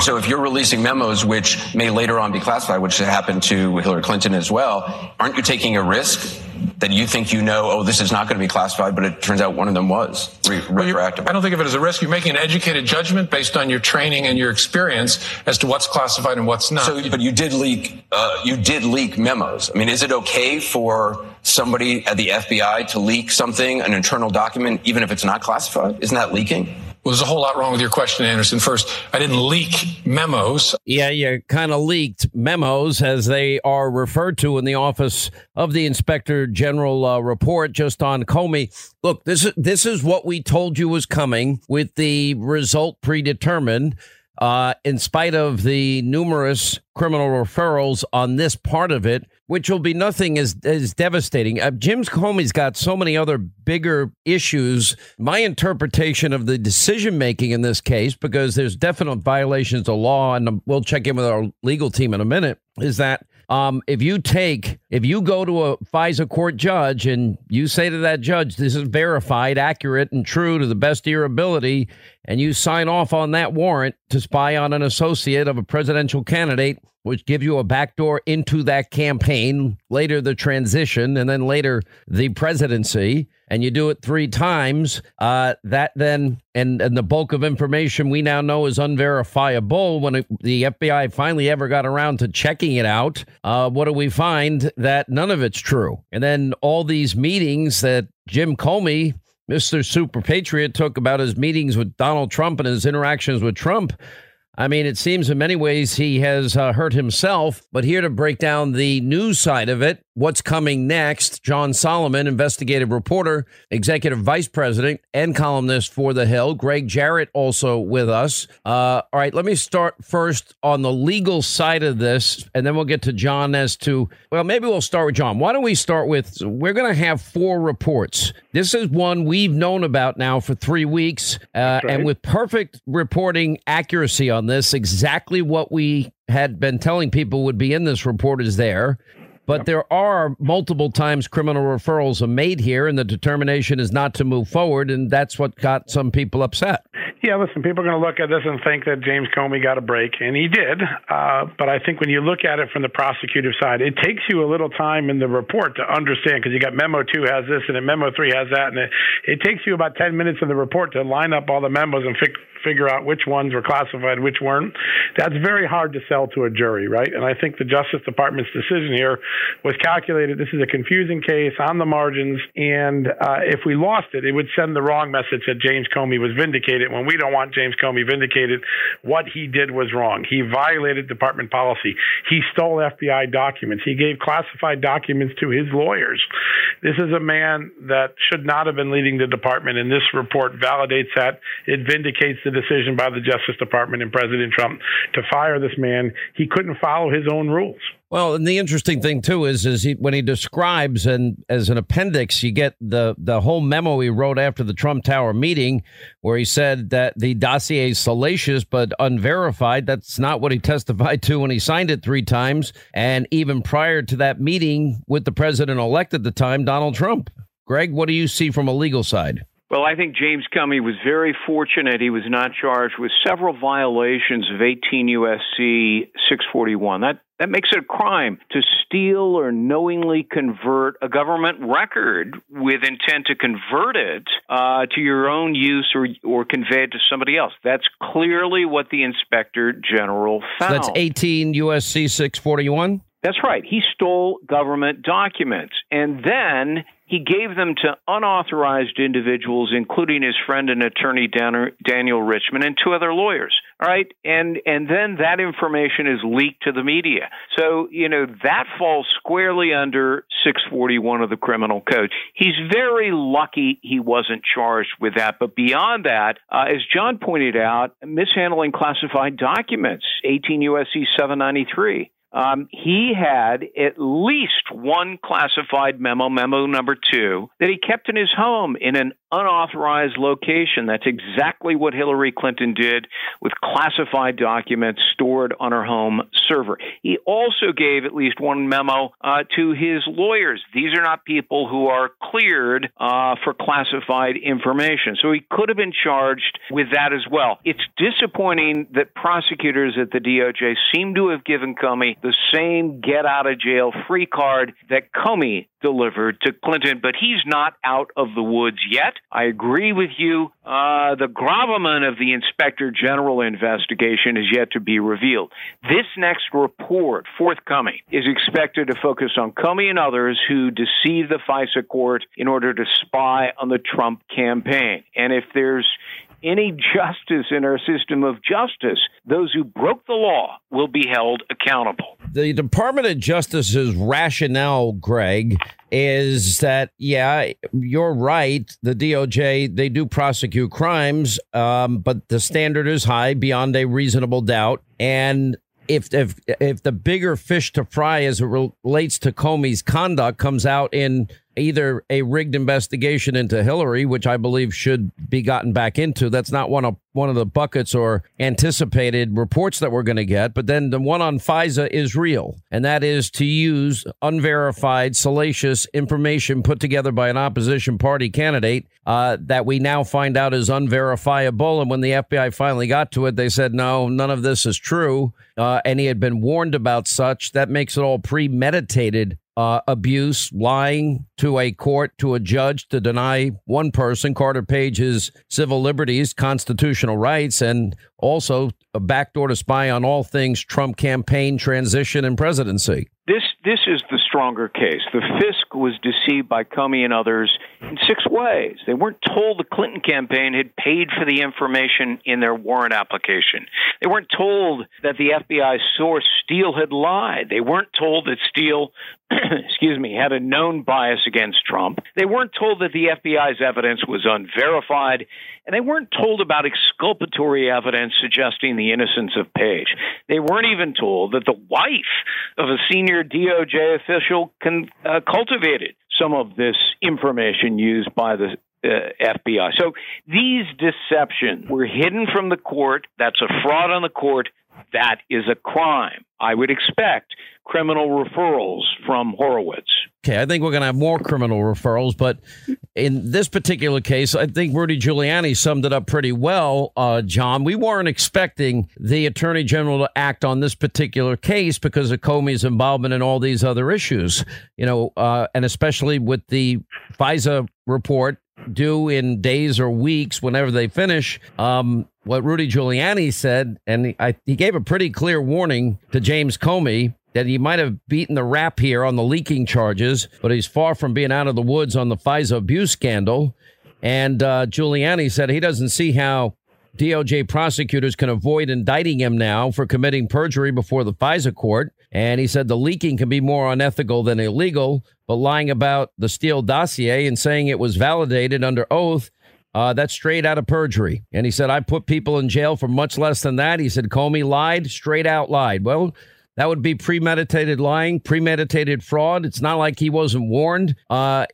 So if you're releasing memos which may later on be classified, which happened to Hillary Clinton as well, aren't you taking a risk that you think you know, oh, this is not going to be classified, but it turns out one of them was retroactive? I don't think of it as a risk. You're making an educated judgment based on your training and your experience as to what's classified and what's not. So, but you did leak memos. I mean, is it okay for somebody at the FBI to leak something, an internal document, even if it's not classified? Isn't that leaking? Well, there's a whole lot wrong with your question, Anderson. First, I didn't leak memos. Yeah, you kind of leaked memos, as they are referred to in the Office of the Inspector General report just on Comey. Look, this is what we told you was coming, with the result predetermined. In spite of the numerous criminal referrals on this part of it, which will be nothing as devastating. James Comey's got so many other bigger issues. My interpretation of the decision making in this case, because there's definite violations of law, and we'll check in with our legal team in a minute, is that if you go to a FISA court judge and you say to that judge, this is verified, accurate, and true to the best of your ability, and you sign off on that warrant to spy on an associate of a presidential candidate, which gives you a backdoor into that campaign, later the transition, and then later the presidency, and you do it 3 times, that then, and the bulk of information we now know is unverifiable. When the FBI finally ever got around to checking it out, what do we find? That none of it's true. And then all these meetings that Jim Comey, Mr. Super Patriot, took about his meetings with Donald Trump and his interactions with Trump. I mean, it seems in many ways he has hurt himself, but here to break down the news side of it, what's coming next, John Solomon, investigative reporter, executive vice president, and columnist for The Hill. Greg Jarrett also with us. All right, let me start first on the legal side of this, and then we'll get to John as to, well, maybe we'll start with John. Why don't we start with, we're going to have 4 reports. This is one we've known about now for 3 weeks, and with perfect reporting accuracy on this, exactly what we had been telling people would be in this report is there. But there are multiple times criminal referrals are made here, and the determination is not to move forward. And that's what got some people upset. Yeah, listen, people are going to look at this and think that James Comey got a break, and he did. But I think when you look at it from the prosecutive side, it takes you a little time in the report to understand, because you got memo 2 has this, and then memo 3 has that. And it takes you about 10 minutes of the report to line up all the memos and figure out which ones were classified, which weren't. That's very hard to sell to a jury, right? And I think the Justice Department's decision here was calculated. This is a confusing case on the margins, and if we lost it, it would send the wrong message that James Comey was vindicated, when we don't want James Comey vindicated. What he did was wrong. He violated department policy. He stole FBI documents. He gave classified documents to his lawyers. This is a man that should not have been leading the department, and this report validates that. It vindicates the decision by the Justice Department and President Trump to fire this man. He couldn't follow his own rules. Well, and the interesting thing, too, is when he describes, and as an appendix, you get the whole memo he wrote after the Trump Tower meeting, where he said that the dossier is salacious but unverified. That's not what he testified to when he signed it 3 times. And even prior to that meeting with the president-elect at the time, Donald Trump. Greg, what do you see from a legal side? Well, I think James Comey was very fortunate he was not charged with several violations of 18 U.S.C. 641. That makes it a crime to steal or knowingly convert a government record with intent to convert it to your own use or convey it to somebody else. That's clearly what the Inspector General found. So that's 18 U.S.C. 641? That's right. He stole government documents, and then he gave them to unauthorized individuals, including his friend and attorney Daniel Richmond and two other lawyers. All right. And then that information is leaked to the media. So, you know, that falls squarely under 641 of the criminal code. He's very lucky he wasn't charged with that. But beyond that, as John pointed out, mishandling classified documents, 18 U.S.C. 793. He had at least one classified memo number 2, that he kept in his home in an unauthorized location. That's exactly what Hillary Clinton did with classified documents stored on her home server. He also gave at least one memo to his lawyers. These are not people who are cleared for classified information. So he could have been charged with that as well. It's disappointing that prosecutors at the DOJ seem to have given Comey the same get-out-of-jail-free card that Comey delivered to Clinton, but he's not out of the woods yet. I agree with you. The gravamen of the Inspector General investigation is yet to be revealed. This next report, forthcoming, is expected to focus on Comey and others who deceived the FISA court in order to spy on the Trump campaign. And if there's any justice in our system of justice, those who broke the law will be held accountable. The Department of Justice's rationale, Greg, is that, yeah, you're right. The DOJ, they do prosecute crimes, but the standard is high beyond a reasonable doubt. And if the bigger fish to fry as it relates to Comey's conduct comes out in either a rigged investigation into Hillary, which I believe should be gotten back into. That's not one of the buckets or anticipated reports that we're going to get. But then the one on FISA is real, and that is to use unverified, salacious information put together by an opposition party candidate that we now find out is unverifiable. And when the FBI finally got to it, they said, no, none of this is true. And he had been warned about such. That makes it all premeditated. Abuse, lying to a court, to a judge, to deny one person, Carter Page, his civil liberties, constitutional rights, and also a backdoor to spy on all things Trump campaign, transition, and presidency. This is the stronger case. The Fisk was deceived by Comey and others in 6 ways. They weren't told the Clinton campaign had paid for the information in their warrant application. They weren't told that the FBI source Steele had lied. They weren't told that Steele, had a known bias against Trump. They weren't told that the FBI's evidence was unverified, and they weren't told about exculpatory evidence suggesting the innocence of Page. They weren't even told that the wife of a senior DOJ official cultivated some of this information used by the FBI. So these deceptions were hidden from the court. That's a fraud on the court. That is a crime. I would expect criminal referrals from Horowitz. Okay, I think we're going to have more criminal referrals, but in this particular case, I think Rudy Giuliani summed it up pretty well, John. We weren't expecting the Attorney General to act on this particular case because of Comey's involvement in all these other issues, and especially with the FISA report due in days or weeks, whenever they finish. What Rudy Giuliani said, and he gave a pretty clear warning to James Comey that he might have beaten the rap here on the leaking charges, but he's far from being out of the woods on the FISA abuse scandal. And Giuliani said he doesn't see how DOJ prosecutors can avoid indicting him now for committing perjury before the FISA court. And he said the leaking can be more unethical than illegal, but lying about the Steele dossier and saying it was validated under oath, that's straight out of perjury. And he said, I put people in jail for much less than that. He said, Comey lied, straight out lied. Well, that would be premeditated lying, premeditated fraud. It's not like he wasn't warned.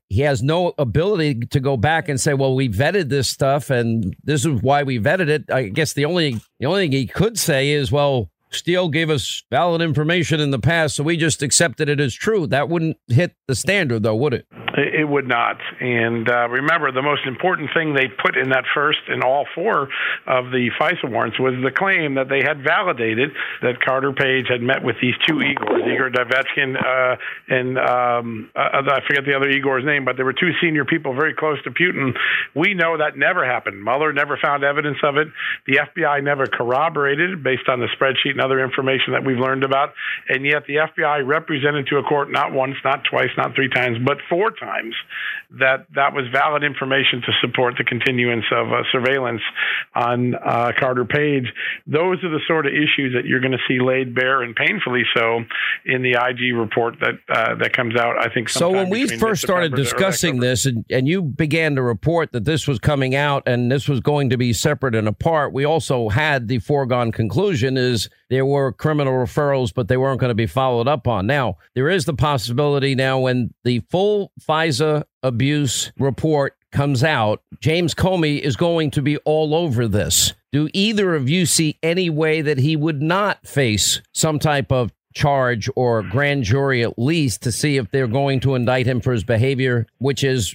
He has no ability to go back and say, well, we vetted this stuff and this is why we vetted it. I guess the only thing he could say is, well, Steele gave us valid information in the past, so we just accepted it as true. That wouldn't hit the standard, though, would it? It would not. And remember, the most important thing they put in that first and all four of the FISA warrants was the claim that they had validated that Carter Page had met with these two Igors, Igor Dovechkin and I forget the other Igor's name, but there were two senior people very close to Putin. We know that never happened. Mueller never found evidence of it. The FBI never corroborated it based on the spreadsheet and other information that we've learned about. And yet the FBI represented to a court not once, not twice, not three times, but four times that was valid information to support the continuance of surveillance on Carter Page. Those are the sort of issues that you're going to see laid bare, and painfully so, in the IG report that comes out, I think. So when we first started discussing this and you began to report that this was coming out and this was going to be separate and apart, we also had the foregone conclusion is there were criminal referrals, but they weren't going to be followed up on. Now, there is the possibility now when the full FISA abuse report comes out, James Comey is going to be all over this. Do either of you see any way that he would not face some type of charge or grand jury, at least, to see if they're going to indict him for his behavior, which is,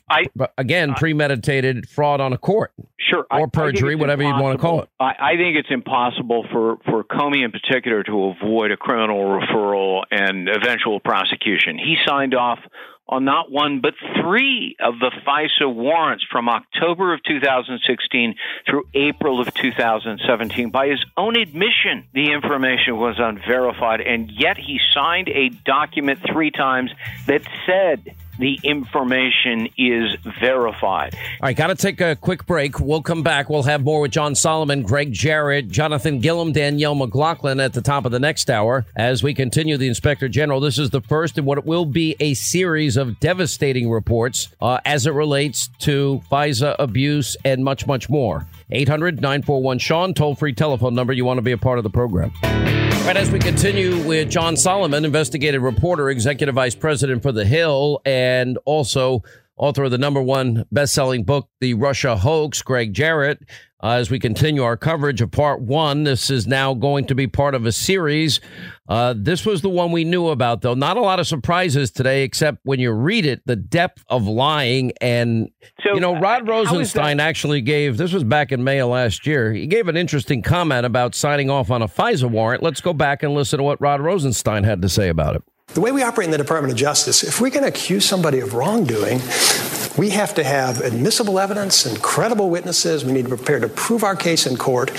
again, premeditated fraud on a court? Sure. Or perjury, whatever you want to call it. I think it's impossible for Comey in particular to avoid a criminal referral and eventual prosecution. He signed off on not one, but three of the FISA warrants from October of 2016 through April of 2017. By his own admission, the information was unverified, and yet he signed a document three times that said the information is verified. All right, got to take a quick break. We'll come back. We'll have more with John Solomon, Greg Jarrett, Jonathan Gillum, Danielle McLaughlin at the top of the next hour as we continue the Inspector General. This is the first in what will be a series of devastating reports as it relates to FISA abuse and much, much more. 800-941-SEAN, toll-free telephone number. You want to be a part of the program. All right, as we continue with John Solomon, investigative reporter, executive vice president for The Hill, and also author of the #1 best-selling book, The Russia Hoax, Greg Jarrett. As we continue our coverage of part one, this is now going to be part of a series. This was the one we knew about, though. Not a lot of surprises today, except when you read it, the depth of lying. And, so, Rod Rosenstein actually gave, this was back in May of last year, he gave an interesting comment about signing off on a FISA warrant. Let's go back and listen to what Rod Rosenstein had to say about it. The way we operate in the Department of Justice, if we're going to accuse somebody of wrongdoing, we have to have admissible evidence and credible witnesses. We need to prepare to prove our case in court.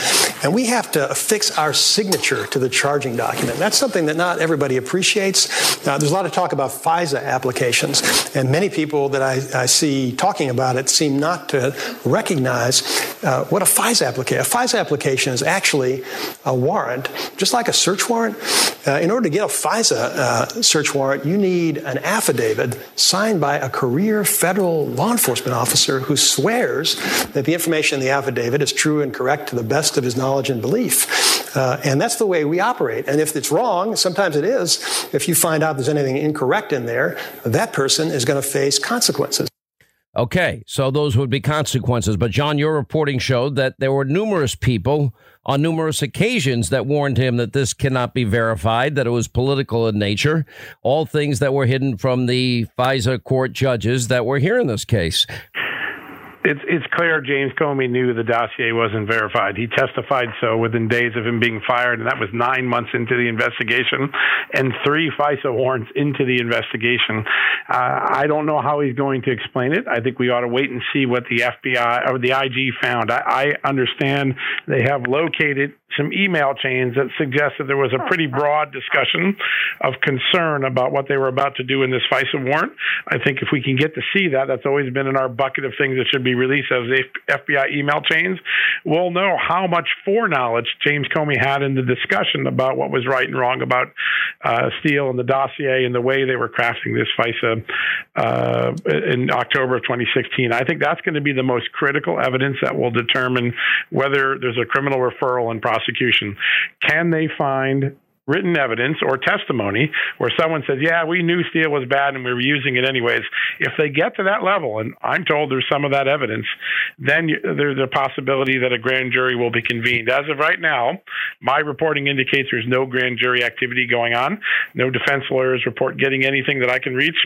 And we have to affix our signature to the charging document. That's something that not everybody appreciates. There's a lot of talk about FISA applications. And many people that I see talking about it seem not to recognize what a FISA application is. A FISA application is actually a warrant, just like a search warrant. In order to get a FISA search warrant, you need an affidavit signed by a career federal law enforcement officer who swears that the information in the affidavit is true and correct to the best of his knowledge and belief. And that's the way we operate. And if it's wrong, sometimes it is, if you find out there's anything incorrect in there, that person is going to face consequences. Okay, so those would be consequences. But, John, your reporting showed that there were numerous people on numerous occasions that warned him that this cannot be verified, that it was political in nature, all things that were hidden from the FISA court judges that were here in this case. It's clear James Comey knew the dossier wasn't verified. He testified so within days of him being fired, and that was 9 months into the investigation and three FISA warrants into the investigation. I don't know how he's going to explain it. I think we ought to wait and see what the FBI or the IG found. I understand they have located some email chains that suggested there was a pretty broad discussion of concern about what they were about to do in this FISA warrant. I think if we can get to see that, that's always been in our bucket of things that should be released as the FBI email chains. We'll know how much foreknowledge James Comey had in the discussion about what was right and wrong about Steele and the dossier and the way they were crafting this FISA in October of 2016. I think that's going to be the most critical evidence that will determine whether there's a criminal referral and prosecution. Can they find written evidence or testimony where someone says, yeah, we knew Steele was bad and we were using it anyways. If they get to that level, and I'm told there's some of that evidence, then there's a possibility that a grand jury will be convened. As of right now, my reporting indicates there's no grand jury activity going on. No defense lawyers report getting anything that I can reach.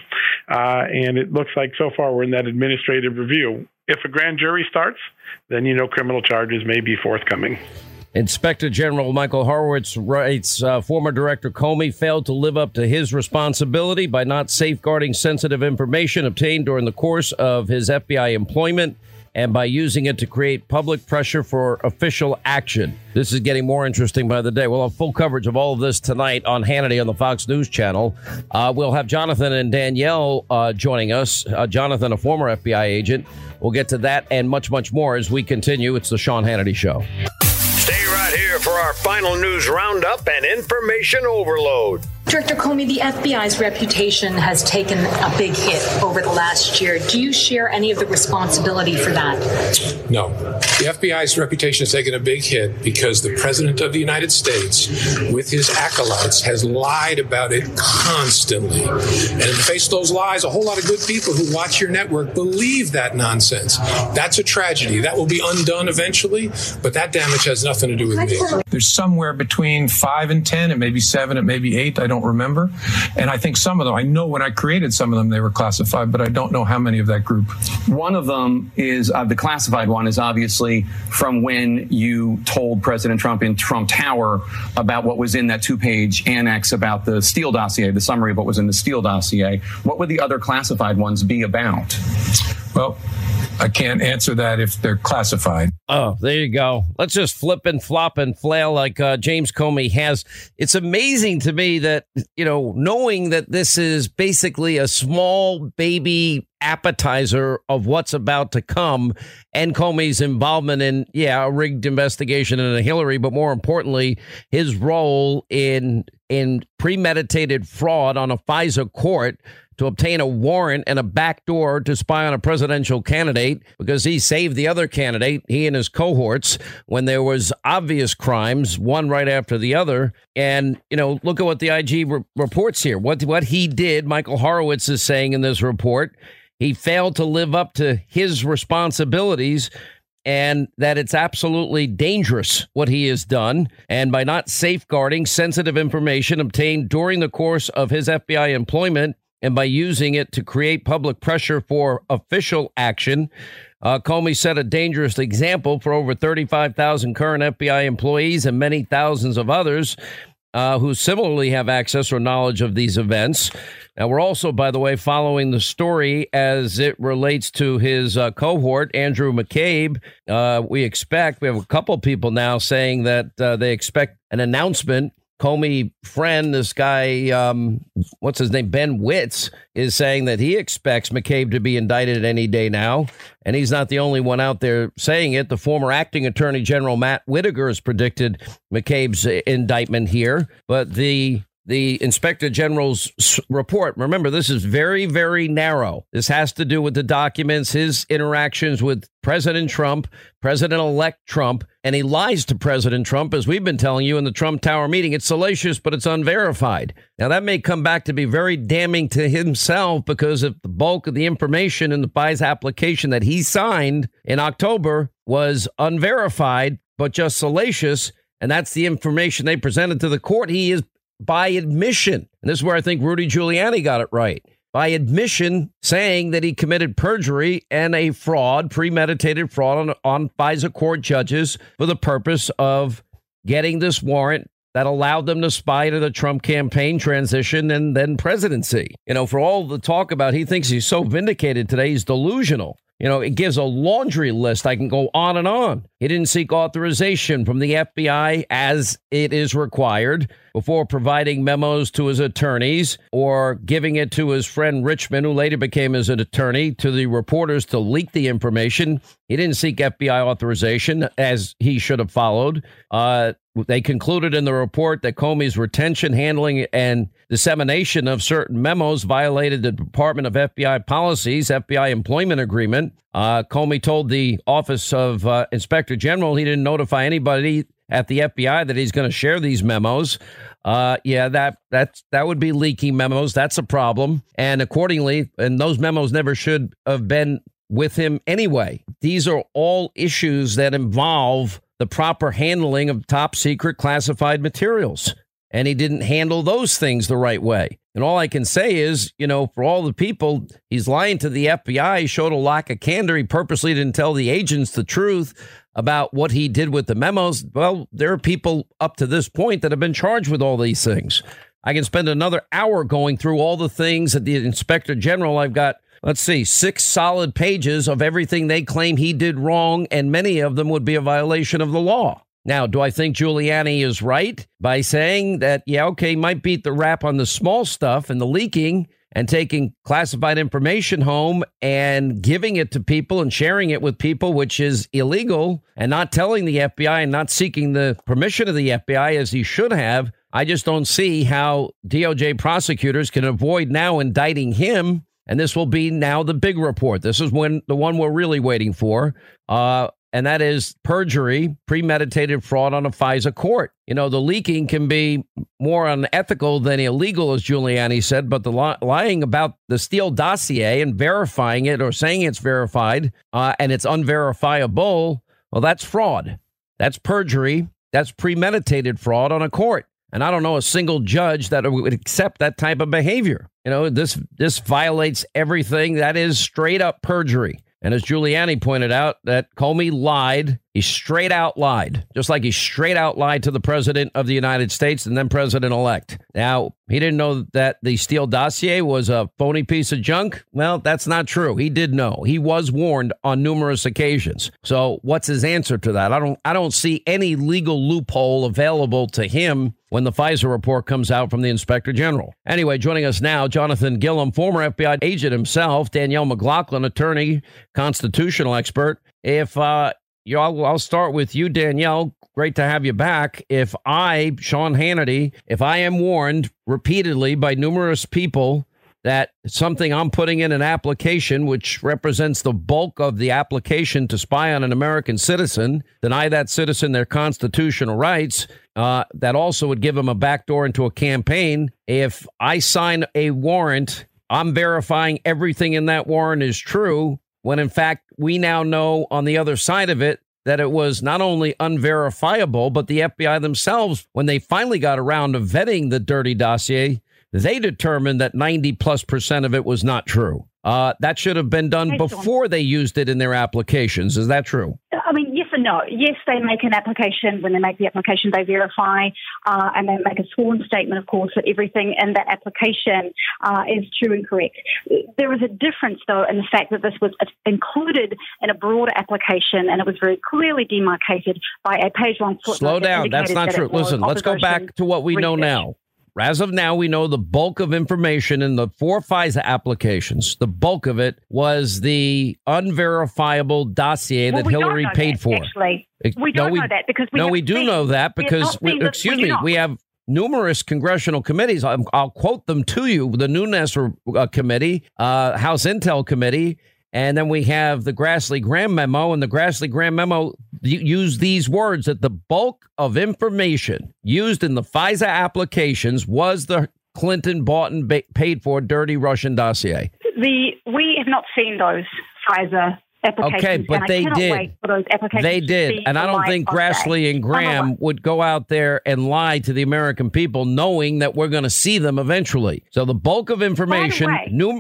And it looks like so far we're in that administrative review. If a grand jury starts, then you know criminal charges may be forthcoming. Inspector General Michael Horowitz writes, former Director Comey failed to live up to his responsibility by not safeguarding sensitive information obtained during the course of his FBI employment and by using it to create public pressure for official action. This is getting more interesting by the day. We'll have full coverage of all of this tonight on Hannity on the Fox News Channel. We'll have Jonathan and Danielle joining us. Jonathan, a former FBI agent. We'll get to that and much, much more as we continue. It's the Sean Hannity Show. Stay right here for our final news roundup and information overload. Director Comey, the FBI's reputation has taken a big hit over the last year. Do you share any of the responsibility for that? No. The FBI's reputation has taken a big hit because the President of the United States, with his acolytes, has lied about it constantly. And in the face of those lies, a whole lot of good people who watch your network believe that nonsense. That's a tragedy. That will be undone eventually, but that damage has nothing to do with me. There's somewhere between 5 and 10, and maybe 7, and maybe 8, I don't remember. And I think some of them, I know when I created some of them, they were classified, but I don't know how many of that group. One of them is, the classified one is obviously from when you told President Trump in Trump Tower about what was in that 2-page annex about the Steele dossier, the summary of what was in the Steele dossier. What would the other classified ones be about? Well, I can't answer that if they're classified. Oh, there you go. Let's just flip and flop and flail like James Comey has. It's amazing to me that, you know, knowing that this is basically a small baby appetizer of what's about to come and Comey's involvement in, a rigged investigation into Hillary, but more importantly, his role in premeditated fraud on a FISA court to obtain a warrant and a backdoor to spy on a presidential candidate because he saved the other candidate, he and his cohorts, when there was obvious crimes, one right after the other. And, you know, look at what the IG reports here. What he did, Michael Horowitz is saying in this report, he failed to live up to his responsibilities and that it's absolutely dangerous what he has done. And by not safeguarding sensitive information obtained during the course of his FBI employment, and by using it to create public pressure for official action, Comey set a dangerous example for over 35,000 current FBI employees and many thousands of others who similarly have access or knowledge of these events. Now, we're also, by the way, following the story as it relates to his cohort, Andrew McCabe. We have a couple people now saying that they expect an announcement. Comey friend, this guy, what's his name? Ben Wittes is saying that he expects McCabe to be indicted any day now. And he's not the only one out there saying it. The former acting attorney general, Matt Whitaker, has predicted McCabe's indictment here. But the inspector general's report, remember, this is very, very narrow. This has to do with the documents, his interactions with President Trump, President-elect Trump, and he lies to President Trump, as we've been telling you in the Trump Tower meeting. It's salacious, but it's unverified. Now, that may come back to be very damning to himself because if the bulk of the information in the FISA application that he signed in October was unverified, but just salacious, and that's the information they presented to the court, he is, by admission, and this is where I think Rudy Giuliani got it right, by admission saying that he committed perjury and a fraud, premeditated fraud on FISA court judges for the purpose of getting this warrant that allowed them to spy to the Trump campaign transition and then presidency. You know, for all the talk about he thinks he's so vindicated today, he's delusional. You know, it gives a laundry list. I can go on and on. He didn't seek authorization from the FBI as it is required before providing memos to his attorneys or giving it to his friend Richmond, who later became his attorney, to the reporters to leak the information. He didn't seek FBI authorization as he should have followed. They concluded in the report that Comey's retention, handling, and dissemination of certain memos violated the Department of FBI policies, FBI employment agreement. Comey told the Office of Inspector General he didn't notify anybody at the FBI that he's going to share these memos. That would be leaking memos. That's a problem. And accordingly, and those memos never should have been with him anyway. These are all issues that involve the proper handling of top secret classified materials. And he didn't handle those things the right way. And all I can say is, you know, for all the people, he's lying to the FBI. He showed a lack of candor. He purposely didn't tell the agents the truth about what he did with the memos. Well, there are people up to this point that have been charged with all these things. I can spend another hour going through all the things that the Inspector General, I've got, let's see, 6 solid pages of everything they claim he did wrong, and many of them would be a violation of the law. Now, do I think Giuliani is right by saying that, he might beat the rap on the small stuff and the leaking and taking classified information home and giving it to people and sharing it with people, which is illegal, and not telling the FBI and not seeking the permission of the FBI as he should have? I just don't see how DOJ prosecutors can avoid now indicting him. And this will be now the big report. This is when the one we're really waiting for. And that is perjury, premeditated fraud on a FISA court. You know, the leaking can be more unethical than illegal, as Giuliani said, but the lying about the Steele dossier and verifying it or saying it's verified and it's unverifiable, well, that's fraud. That's perjury. That's premeditated fraud on a court. And I don't know a single judge that would accept that type of behavior. You know, this violates everything. That is straight up perjury. And as Giuliani pointed out, that Comey lied. He straight out lied, just like he straight out lied to the president of the United States and then president-elect. Now, he didn't know that the Steele dossier was a phony piece of junk. Well, that's not true. He did know. He was warned on numerous occasions. So what's his answer to that? I don't see any legal loophole available to him when the FISA report comes out from the Inspector General. Anyway, joining us now, Jonathan Gillum, former FBI agent himself, Danielle McLaughlin, attorney, constitutional expert. I'll start with you, Danielle. Great to have you back. Sean Hannity, if I am warned repeatedly by numerous people that something I'm putting in an application, which represents the bulk of the application to spy on an American citizen, deny that citizen their constitutional rights, that also would give them a backdoor into a campaign. If I sign a warrant, I'm verifying everything in that warrant is true, when in fact, we now know on the other side of it that it was not only unverifiable, but the FBI themselves, when they finally got around to vetting the dirty dossier, they determined that 90+% of it was not true. That should have been done before they used it in their applications. Is that true? I mean, yes and no. Yes, they make an application. When they make the application, they verify and they make a sworn statement, of course, that everything in that application is true and correct. There is a difference, though, in the fact that this was included in a broader application and it was very clearly demarcated by a page-long footnote. Slow down. That's not true. Listen, let's go back to what we know now. As of now, we know the bulk of information in the 4 FISA applications, the bulk of it was the unverifiable dossier that Hillary paid for. We don't know that because we do know that because, we have numerous congressional committees. I'll quote them to you. The Nunes committee, House Intel committee. And then we have the Grassley-Graham memo, and the Grassley-Graham memo used these words that the bulk of information used in the FISA applications was the Clinton bought and paid for dirty Russian dossier. We have not seen those FISA applications. Okay, but they did. Wait for those applications they did. And I don't think Grassley and Graham would go out there and lie to the American people knowing that we're going to see them eventually. So the bulk of information,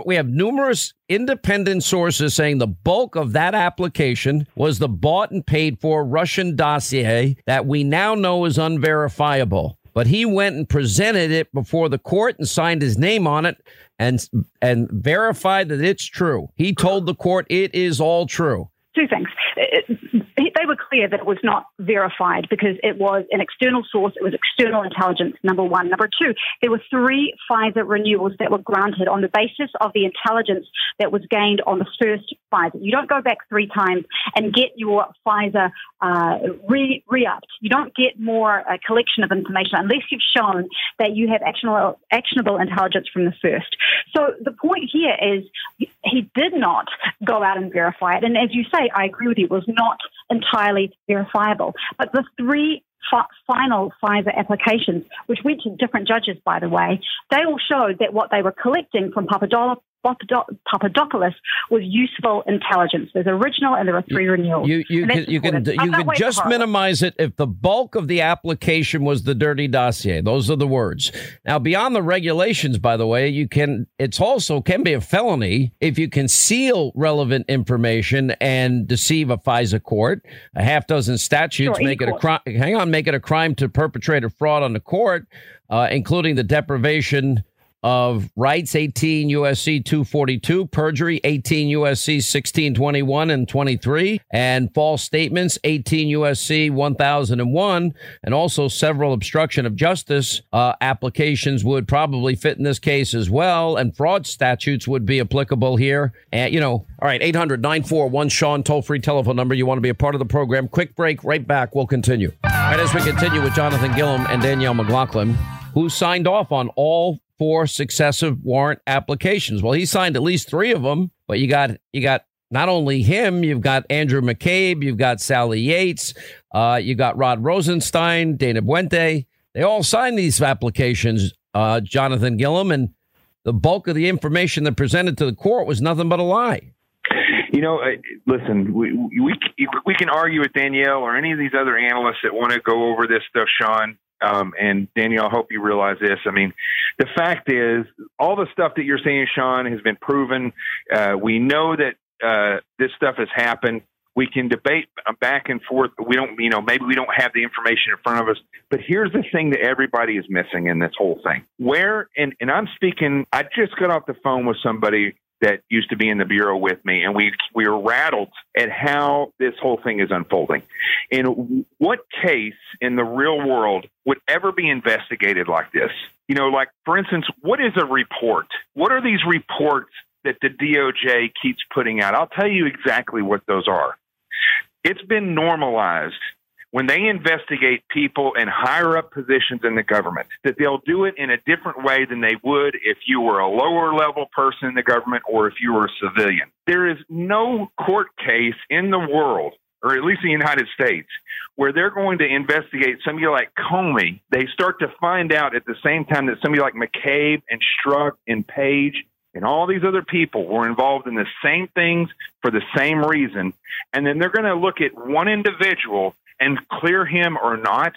we have numerous independent sources saying the bulk of that application was the bought and paid for Russian dossier that we now know is unverifiable. But he went and presented it before the court and signed his name on it and verified that it's true. He told the court it is all true. Two things. They were clear that it was not verified because it was an external source. It was external intelligence, number one. Number two, there were 3 FISA renewals that were granted on the basis of the intelligence that was gained on the first FISA. You don't go back 3 times and get your FISA re-upped. You don't get more collection of information unless you've shown that you have actionable intelligence from the first. So the point here is he did not go out and verify it. And as you say, I agree with you, it was not entirely verifiable. But the 3 final FISA applications, which went to different judges, by the way, they all showed that what they were collecting from Papadopoulos was useful intelligence. There's original and there are three renewals. You can just minimize it if the bulk of the application was the dirty dossier. Those are the words. Now, beyond the regulations, by the way, it's also can be a felony if you conceal relevant information and deceive a FISA court. A half dozen statutes make it a crime. Hang on, make it a crime to perpetrate a fraud on the court, including the deprivation of rights, 18 U.S.C. 242, perjury, 18 U.S.C. 1621 and 23, and false statements, 18 U.S.C. 1001, and also several obstruction of justice applications would probably fit in this case as well, and fraud statutes would be applicable here. And, all right, 800-941-SEAN, toll-free telephone number. You want to be a part of the program. Quick break, right back. We'll continue. All right, as we continue with Jonathan Gillum and Danielle McLaughlin, who signed off on all four successive warrant applications. Well, he signed at least three of them, but you got not only him, you've got Andrew McCabe, you've got Sally Yates, you got Rod Rosenstein, Dana Buente. They all signed these applications, Jonathan Gillum, and the bulk of the information that presented to the court was nothing but a lie. Listen, we can argue with Danielle or any of these other analysts that want to go over this stuff, Sean. And Danielle, I hope you realize this. I mean, the fact is, all the stuff that you're saying, Sean, has been proven. We know that this stuff has happened. We can debate back and forth. We don't, maybe we don't have the information in front of us. But here's the thing that everybody is missing in this whole thing. And I'm speaking, I just got off the phone with somebody that used to be in the bureau with me, and we were rattled at how this whole thing is unfolding. And what case in the real world would ever be investigated like this? Like, for instance, what is a report? What are these reports that the DOJ keeps putting out? I'll tell you exactly what those are. It's been normalized when they investigate people in higher-up positions in the government, that they'll do it in a different way than they would if you were a lower-level person in the government or if you were a civilian. There is no court case in the world, or at least the United States, where they're going to investigate somebody like Comey. They start to find out at the same time that somebody like McCabe and Strzok and Page and all these other people were involved in the same things for the same reason. And then they're going to look at one individual and clear him or not.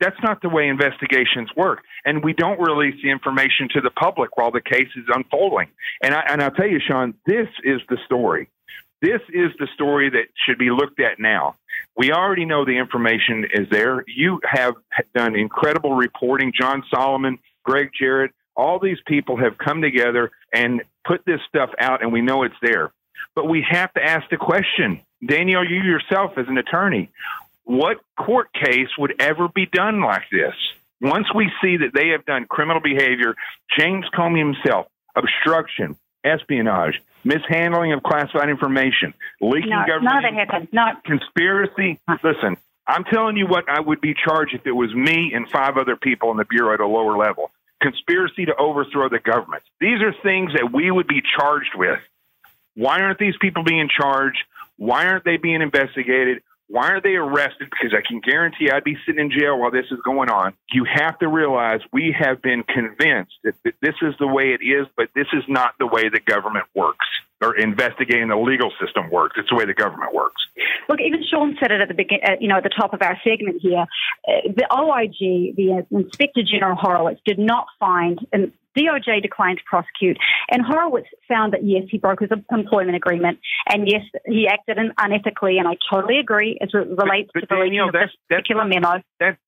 That's not the way investigations work. And we don't release the information to the public while the case is unfolding. And I'll tell you, Sean, this is the story. This is the story that should be looked at now. We already know the information is there. You have done incredible reporting. John Solomon, Greg Jarrett, all these people have come together and put this stuff out, and we know it's there. But we have to ask the question, Danielle, you yourself as an attorney, what court case would ever be done like this? Once we see that they have done criminal behavior, James Comey himself, obstruction, espionage, mishandling of classified information, leaking government, none of it happened. Conspiracy. Listen, I'm telling you what I would be charged if it was me and five other people in the bureau at a lower level. Conspiracy to overthrow the government. These are things that we would be charged with. Why aren't these people being charged? Why aren't they being investigated? Why are they arrested? Because I can guarantee I'd be sitting in jail while this is going on. You have to realize we have been convinced that this is the way it is, but this is not the way the government works or investigating the legal system works. It's the way the government works. Look, even Sean said it at the at the top of our segment here. The OIG, the Inspector General Horowitz, did not find an DOJ declined to prosecute, and Horowitz found that, yes, he broke his employment agreement, and yes, he acted unethically, and I totally agree as it relates to the reading of this particular memo.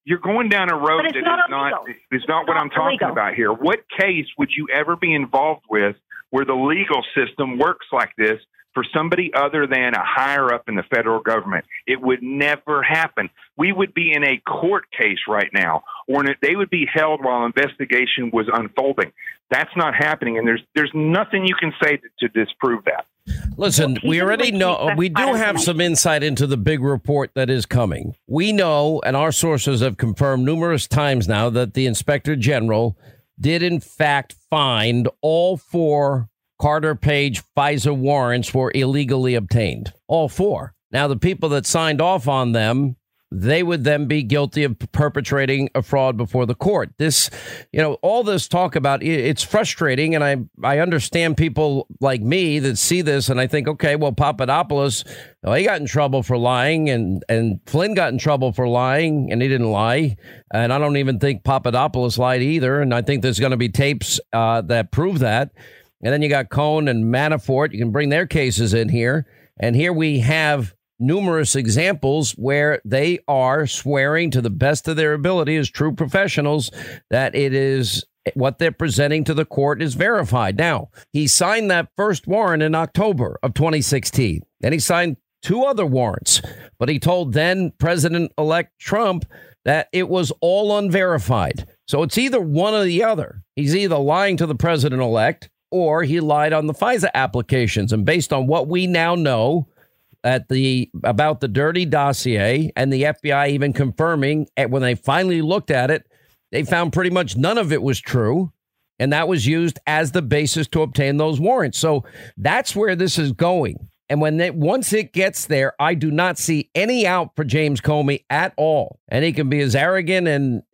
You're going down a road that is not what I'm talking about here. What case would you ever be involved with where the legal system works like this for somebody other than a higher up in the federal government? It would never happen. We would be in a court case right now, or they would be held while investigation was unfolding. That's not happening, and there's nothing you can say to disprove that. Listen, we already know, we do have some insight into the big report that is coming. We know, and our sources have confirmed numerous times now, that the Inspector General did in fact find all four Carter Page FISA warrants were illegally obtained. All four. Now, the people that signed off on them, they would then be guilty of perpetrating a fraud before the court. This, you know, all this talk about it's frustrating. And I understand people like me that see this and I think, OK, well, Papadopoulos, well, he got in trouble for lying and Flynn got in trouble for lying and he didn't lie. And I don't even think Papadopoulos lied either. And I think there's going to be tapes that prove that. And then you got Cohn and Manafort. You can bring their cases in here. And here we have numerous examples where they are swearing to the best of their ability as true professionals that it is what they're presenting to the court is verified. Now, he signed that first warrant in October of 2016. Then he signed two other warrants, but he told then President-elect Trump that it was all unverified. So it's either one or the other. He's either lying to the president-elect or he lied on the FISA applications. And based on what we now know, about the dirty dossier and the FBI even confirming at when they finally looked at it, they found pretty much none of it was true. And that was used as the basis to obtain those warrants. So that's where this is going. And when once it gets there, I do not see any out for James Comey at all. And he can be as arrogant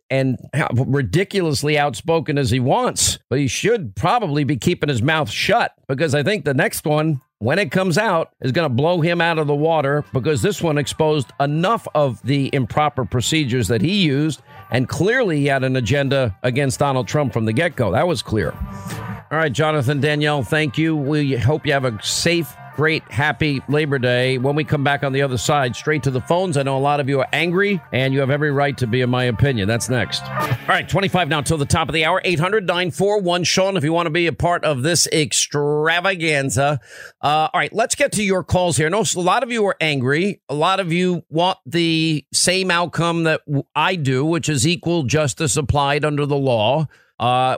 and ridiculously outspoken as he wants, but he should probably be keeping his mouth shut, because I think the next one, when it comes out, is going to blow him out of the water, because this one exposed enough of the improper procedures that he used, and clearly he had an agenda against Donald Trump from the get-go. That was clear. All right, Jonathan, Danielle, thank you. We hope you have a safe, great, happy Labor Day. When we come back on the other side, straight to the phones. I know a lot of you are angry, and you have every right to be, in my opinion. That's next. All right, 25 now till the top of the hour. 800-941-SEAN, if you want to be a part of this extravaganza. All right, let's get to your calls here. I know a lot of you are angry. A lot of you want the same outcome that I do, which is equal justice applied under the law.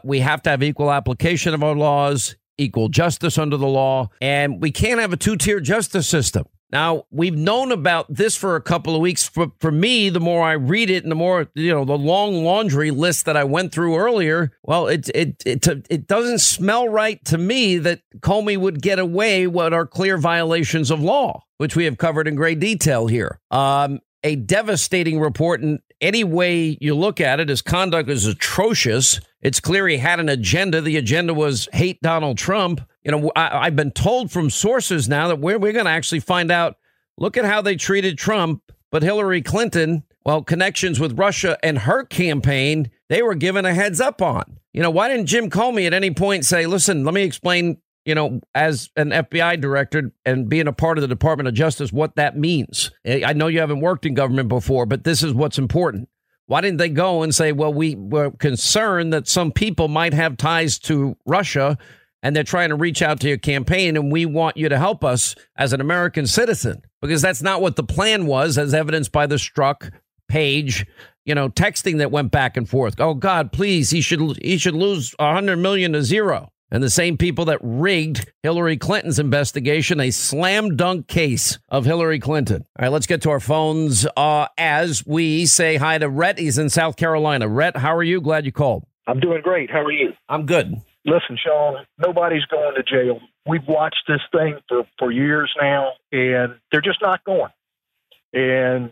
We have to have equal application of our laws, equal justice under the law, and we can't have a two-tier justice system. Now, we've known about this for a couple of weeks. For me, the more I read it and the more, you know, the long laundry list that I went through earlier, well, it doesn't smell right to me that Comey would get away what are clear violations of law, which we have covered in great detail here. A devastating report, and any way you look at it, his conduct is atrocious. It's clear he had an agenda. The agenda was hate Donald Trump. You know, I've been told from sources now that we're going to actually find out. Look at how they treated Trump. But Hillary Clinton, well, connections with Russia and her campaign, they were given a heads up on. You know, why didn't Jim Comey at any point say, listen, let me explain, you know, as an FBI director and being a part of the Department of Justice, what that means. I know you haven't worked in government before, but this is what's important. Why didn't they go and say, well, we were concerned that some people might have ties to Russia and they're trying to reach out to your campaign and we want you to help us as an American citizen? Because that's not what the plan was, as evidenced by the Strzok Page, you know, texting that went back and forth. Oh, God, please, he should lose $100 million to zero. And the same people that rigged Hillary Clinton's investigation, a slam dunk case of Hillary Clinton. All right, let's get to our phones as we say hi to Rhett. He's in South Carolina. Rhett, how are you? Glad you called. I'm doing great. How are you? I'm good. Listen, Sean, nobody's going to jail. We've watched this thing for years now, and they're just not going. And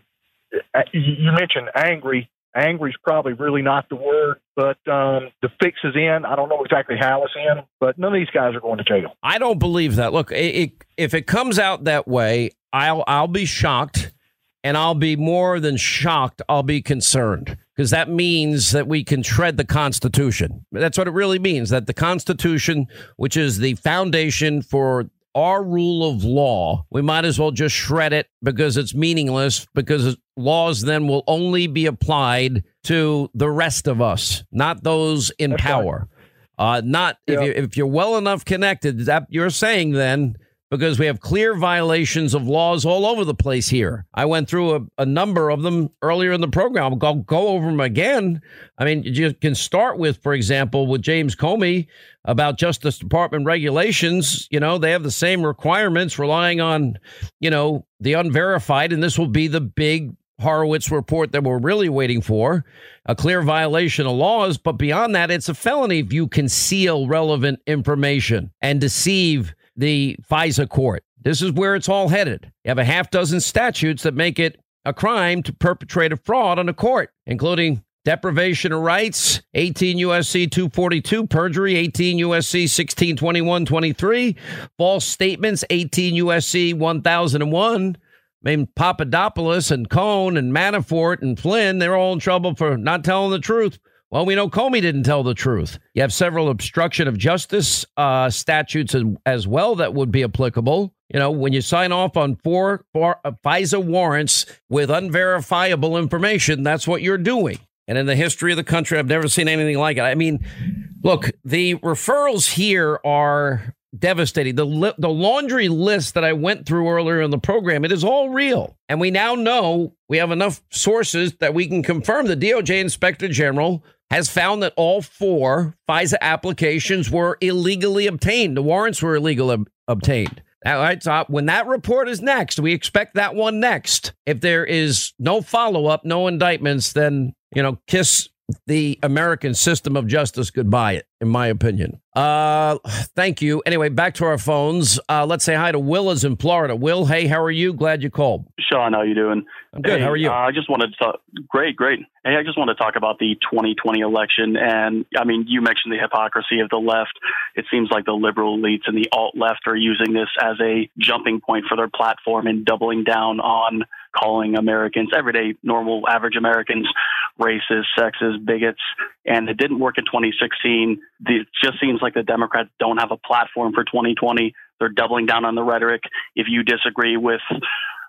you mentioned angry. Angry is probably really not the word, but the fix is in. I don't know exactly how it's in, but none of these guys are going to jail. I don't believe that. Look, if it comes out that way, I'll be shocked, and I'll be more than shocked. I'll be concerned, because that means that we can tread the Constitution. That's what it really means, that the Constitution, which is the foundation for our rule of law, we might as well just shred it, because it's meaningless, because laws then will only be applied to the rest of us, not those in That's power. Right. If you're well enough connected, that you're saying then, because we have clear violations of laws all over the place here. I went through a number of them earlier in the program. I'll go over them again. I mean, you can start with, for example, with James Comey about Justice Department regulations. You know, they have the same requirements, relying on, you know, the unverified. And this will be the big Horowitz report that we're really waiting for, a clear violation of laws. But beyond that, it's a felony if you conceal relevant information and deceive the FISA court. This is where it's all headed. You have a half dozen statutes that make it a crime to perpetrate a fraud on a court, including deprivation of rights, 18 U.S.C. 242, perjury, 18 U.S.C. 1621, 23, false statements, 18 U.S.C. 1001. I mean, Papadopoulos and Cohn and Manafort and Flynn, they're all in trouble for not telling the truth. Well, we know Comey didn't tell the truth. You have several obstruction of justice statutes as well that would be applicable. You know, when you sign off on four FISA warrants with unverifiable information, that's what you're doing. And in the history of the country, I've never seen anything like it. I mean, look, the referrals here are devastating. The laundry list that I went through earlier in the program, it is all real. And we now know we have enough sources that we can confirm the DOJ Inspector General has found that all four FISA applications were illegally obtained. The warrants were illegally obtained. All right, so when that report is next, we expect that one next. If there is no follow-up, no indictments, then, you know, kiss the American system of justice goodbye, in my opinion. Thank you. Anyway, back to our phones. Let's say hi to Will is in Florida. Will, hey, how are you? Glad you called. Sean, how are you doing? I'm good. Hey, how are you? I just wanted to talk. Great. Hey, I just want to talk about the 2020 election. And I mean, you mentioned the hypocrisy of the left. It seems like the liberal elites and the alt left are using this as a jumping point for their platform and doubling down on calling Americans, everyday, normal, average Americans, racist, sexist, bigots. And it didn't work in 2016. It just seems like the Democrats don't have a platform for 2020. They're doubling down on the rhetoric. If you disagree with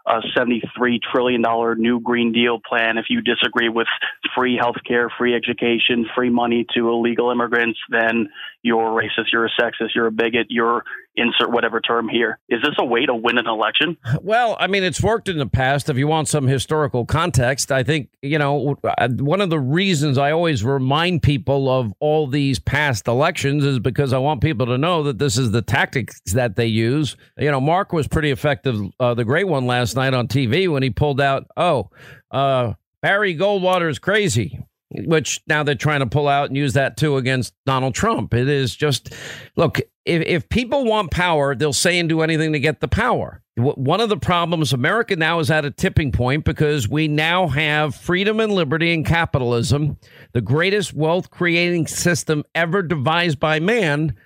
a $73 trillion new Green Deal plan, if you disagree with free healthcare, free education, free money to illegal immigrants, then you're racist, you're a sexist, you're a bigot, you're insert whatever term here. Is this a way to win an election? Well, I mean, it's worked in the past. If you want some historical context, I think, you know, one of the reasons I always remind people of all these past elections is because I want people to know that this is the tactics that they use. You know, Mark was pretty effective, the great one last night on TV when he pulled out, Barry Goldwater is crazy, which now they're trying to pull out and use that, too, against Donald Trump. It is just, look, if people want power, they'll say and do anything to get the power. One of the problems, America now is at a tipping point because we now have freedom and liberty and capitalism, the greatest wealth creating system ever devised by man.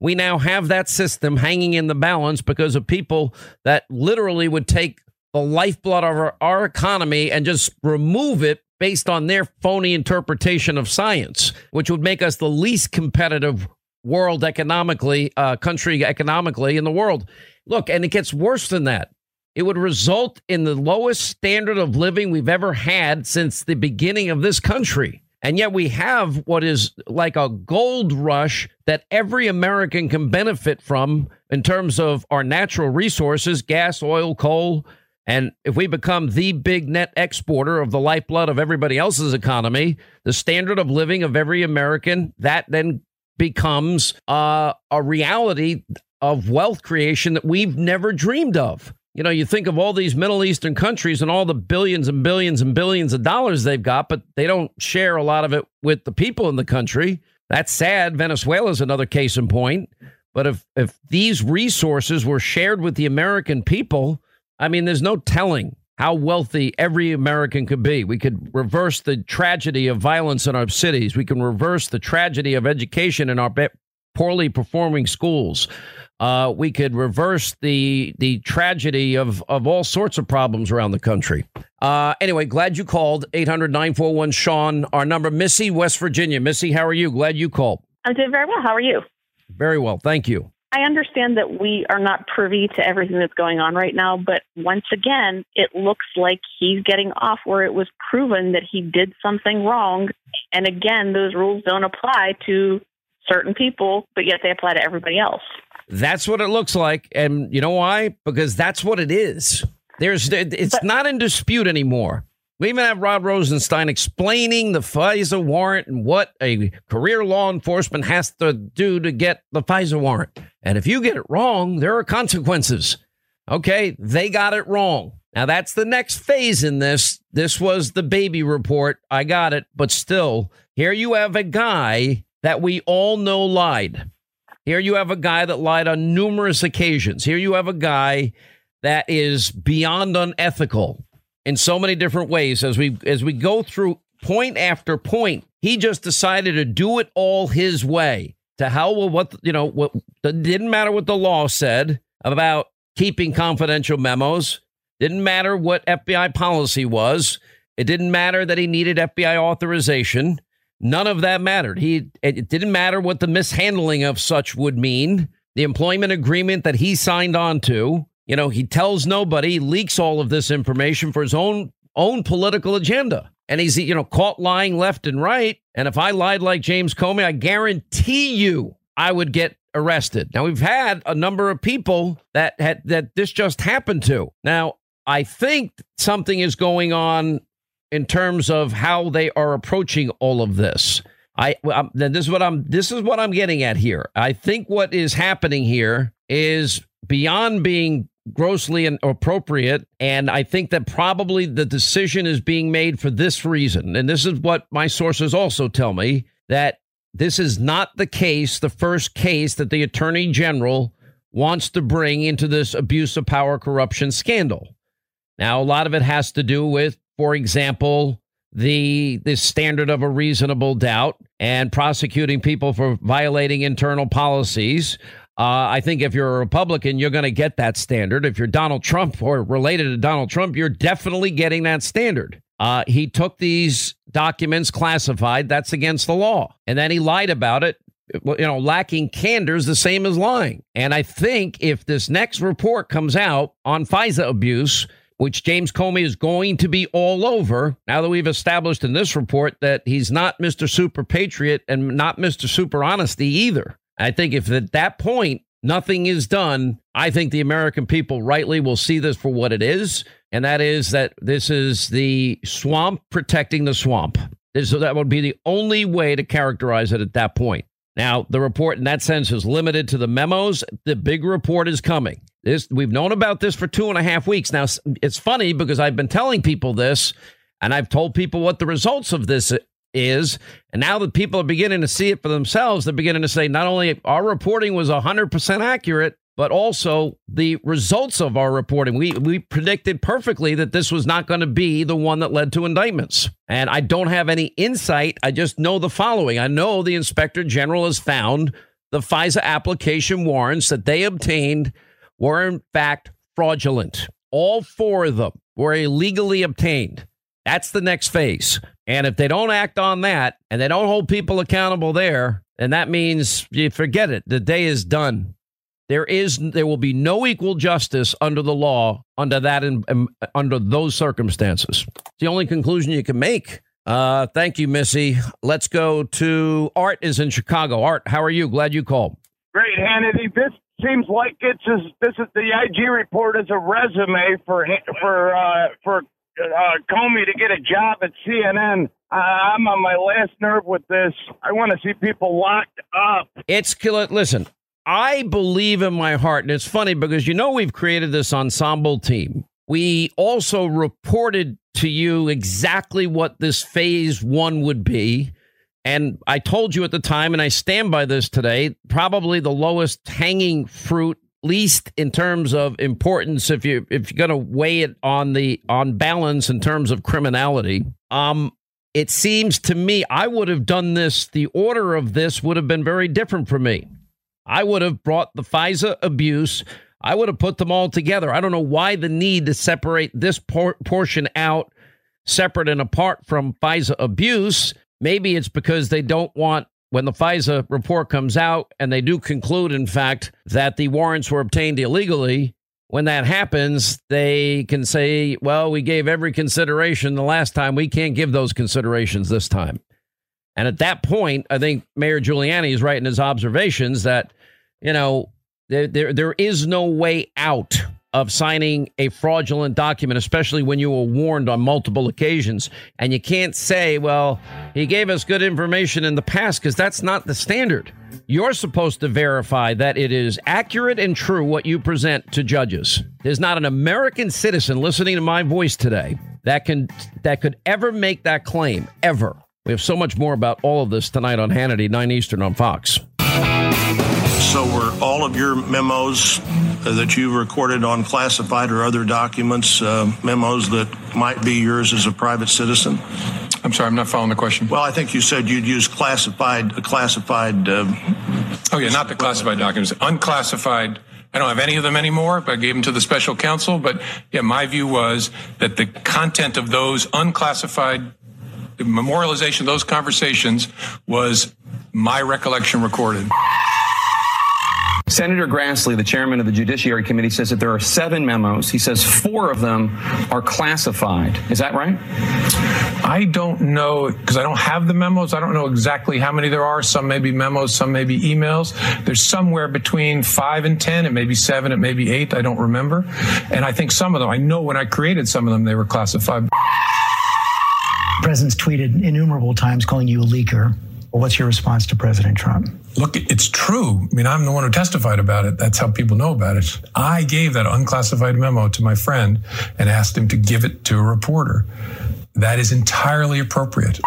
We now have that system hanging in the balance because of people that literally would take the lifeblood of our economy and just remove it based on their phony interpretation of science, which would make us the least competitive world economically, country economically in the world. Look, and it gets worse than that. It would result in the lowest standard of living we've ever had since the beginning of this country. And yet we have what is like a gold rush that every American can benefit from in terms of our natural resources, gas, oil, coal. And if we become the big net exporter of the lifeblood of everybody else's economy, the standard of living of every American, that then becomes a reality of wealth creation that we've never dreamed of. You know, you think of all these Middle Eastern countries and all the billions and billions and billions of dollars they've got, but they don't share a lot of it with the people in the country. That's sad. Venezuela is another case in point. But if these resources were shared with the American people, I mean, there's no telling how wealthy every American could be. We could reverse the tragedy of violence in our cities. We can reverse the tragedy of education in our poorly performing schools. We could reverse the tragedy of all sorts of problems around the country. Anyway, glad you called. 800-941-SEAN, our number. Missy, West Virginia. Missy, how are you? Glad you called. I'm doing very well. How are you? Very well. Thank you. I understand that we are not privy to everything that's going on right now, but once again, it looks like he's getting off where it was proven that he did something wrong. And again, those rules don't apply to certain people, but yet they apply to everybody else. That's what it looks like. And you know why? Because that's what it is. It's not in dispute anymore. We even have Rod Rosenstein explaining the FISA warrant and what a career law enforcement has to do to get the FISA warrant. And if you get it wrong, there are consequences. OK, they got it wrong. Now, that's the next phase in this. This was the baby report. I got it. But still, here you have a guy that we all know lied. Here you have a guy that lied on numerous occasions. Here you have a guy that is beyond unethical. in so many different ways as we go through point after point. He just decided to do it all his way. To hell with what, you know, what didn't matter what the law said about keeping confidential memos. Didn't matter what FBI policy was. It didn't matter that he needed FBI authorization. None of that mattered. It didn't matter what the mishandling of such would mean. The employment agreement that he signed on to, you know, he tells nobody, he leaks all of this information for his own political agenda. And he's, you know, caught lying left and right. And if I lied like James Comey, I guarantee you I would get arrested. Now, we've had a number of people that this just happened to. Now, I think something is going on in terms of how they are approaching all of this. This is what I'm getting at here. I think what is happening here is beyond being grossly inappropriate, and I think that probably the decision is being made for this reason. And this is what my sources also tell me, that this is not the case, the first case that the Attorney General wants to bring into this abuse of power corruption scandal. Now, a lot of it has to do with, for example, the standard of a reasonable doubt and prosecuting people for violating internal policies. I think if you're a Republican, you're going to get that standard. If you're Donald Trump or related to Donald Trump, you're definitely getting that standard. He took these documents classified. That's against the law. And then he lied about it. You know, lacking candor is the same as lying. And I think if this next report comes out on FISA abuse, which James Comey is going to be all over, now that we've established in this report that he's not Mr. Super Patriot and not Mr. Super Honesty either. I think if at that point nothing is done, I think the American people rightly will see this for what it is. And that is that this is the swamp protecting the swamp. So that would be the only way to characterize it at that point. Now, the report in that sense is limited to the memos. The big report is coming. We've known about this for 2.5 weeks. Now, it's funny because I've been telling people this and I've told people what the results of this is. And now that people are beginning to see it for themselves, they're beginning to say not only our reporting was 100% accurate, but also the results of our reporting. We predicted perfectly that this was not going to be the one that led to indictments. And I don't have any insight. I just know the following. I know the Inspector General has found the FISA application warrants that they obtained were in fact fraudulent. All four of them were illegally obtained. That's the next phase. And if they don't act on that and they don't hold people accountable there, and that means you forget it. The day is done. There will be no equal justice under the law under those circumstances. It's the only conclusion you can make. Thank you, Missy. Let's go to Art is in Chicago. Art, how are you? Glad you called. Great, Hannity. This seems like this is the IG report is a resume for Comey to get a job at CNN. I'm on my last nerve with this. I want to see people locked up. It's killer. Listen, I believe in my heart, and it's funny because, you know, we've created this ensemble team. We also reported to you exactly what this phase one would be. And I told you at the time, and I stand by this today, probably the lowest hanging fruit, least in terms of importance, if you're going to weigh it on balance in terms of criminality. It seems to me I would have done this. The order of this would have been very different for me. I would have brought the FISA abuse. I would have put them all together. I don't know why the need to separate this portion out separate and apart from FISA abuse. Maybe it's because they don't want, when the FISA report comes out and they do conclude, in fact, that the warrants were obtained illegally, when that happens, they can say, well, we gave every consideration the last time. We can't give those considerations this time. And at that point, I think Mayor Giuliani is right in his observations that, you know, there is no way out of signing a fraudulent document, especially when you were warned on multiple occasions. And you can't say, well, he gave us good information in the past, because that's not the standard. You're supposed to verify that it is accurate and true what you present to judges. There's not an American citizen listening to my voice today that could ever make that claim, ever. We have so much more about all of this tonight on Hannity, 9 Eastern on Fox. So were all of your memos that you recorded on classified or other documents, memos that might be yours as a private citizen? I'm sorry, I'm not following the question. Well, I think you said you'd use classified. Oh, yeah, not the classified documents. Unclassified. I don't have any of them anymore, but I gave them to the special counsel. But, yeah, my view was that the content of those unclassified, the memorialization of those conversations was my recollection recorded. Senator Grassley, the chairman of the Judiciary Committee, says that there are 7 memos. He says 4 of them are classified. Is that right? I don't know, because I don't have the memos. I don't know exactly how many there are. Some may be memos, some may be emails. There's somewhere between 5 and 10. It may be 7, it may be 8. I don't remember. And I think some of them, I know when I created some of them, they were classified. The president's tweeted innumerable times calling you a leaker. What's your response to President Trump? Look, it's true. I mean, I'm the one who testified about it. That's how people know about it. I gave that unclassified memo to my friend and asked him to give it to a reporter. That is entirely appropriate.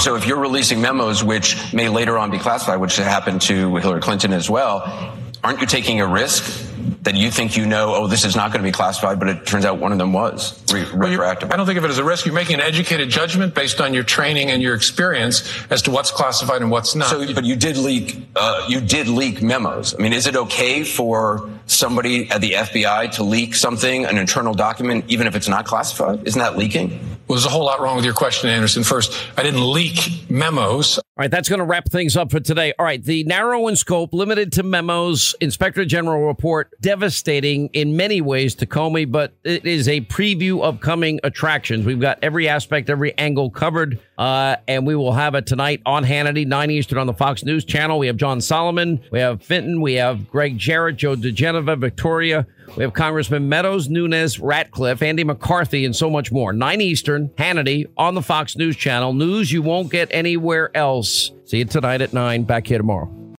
So if you're releasing memos which may later on be classified, which happened to Hillary Clinton as well, aren't you taking a risk that you think you know, oh, this is not going to be classified, but it turns out one of them was retroactive? I don't think of it as a risk. You're making an educated judgment based on your training and your experience as to what's classified and what's not. So, but you did leak memos. I mean, is it okay for somebody at the FBI to leak something, an internal document, even if it's not classified? Isn't that leaking? Well, there's a whole lot wrong with your question, Anderson. First, I didn't leak memos. All right, that's going to wrap things up for today. All right, the narrow in scope, limited to memos, Inspector General report, devastating in many ways to Comey, but it is a preview of coming attractions. We've got every aspect, every angle covered, and we will have it tonight on Hannity, 9 Eastern on the Fox News channel. We have John Solomon, we have Fenton, we have Greg Jarrett, Joe DiGenova, Victoria. We have Congressman Meadows, Nunes, Ratcliffe, Andy McCarthy, and so much more. 9 Eastern, Hannity on the Fox News channel. News you won't get anywhere else. See you tonight at 9, back here tomorrow.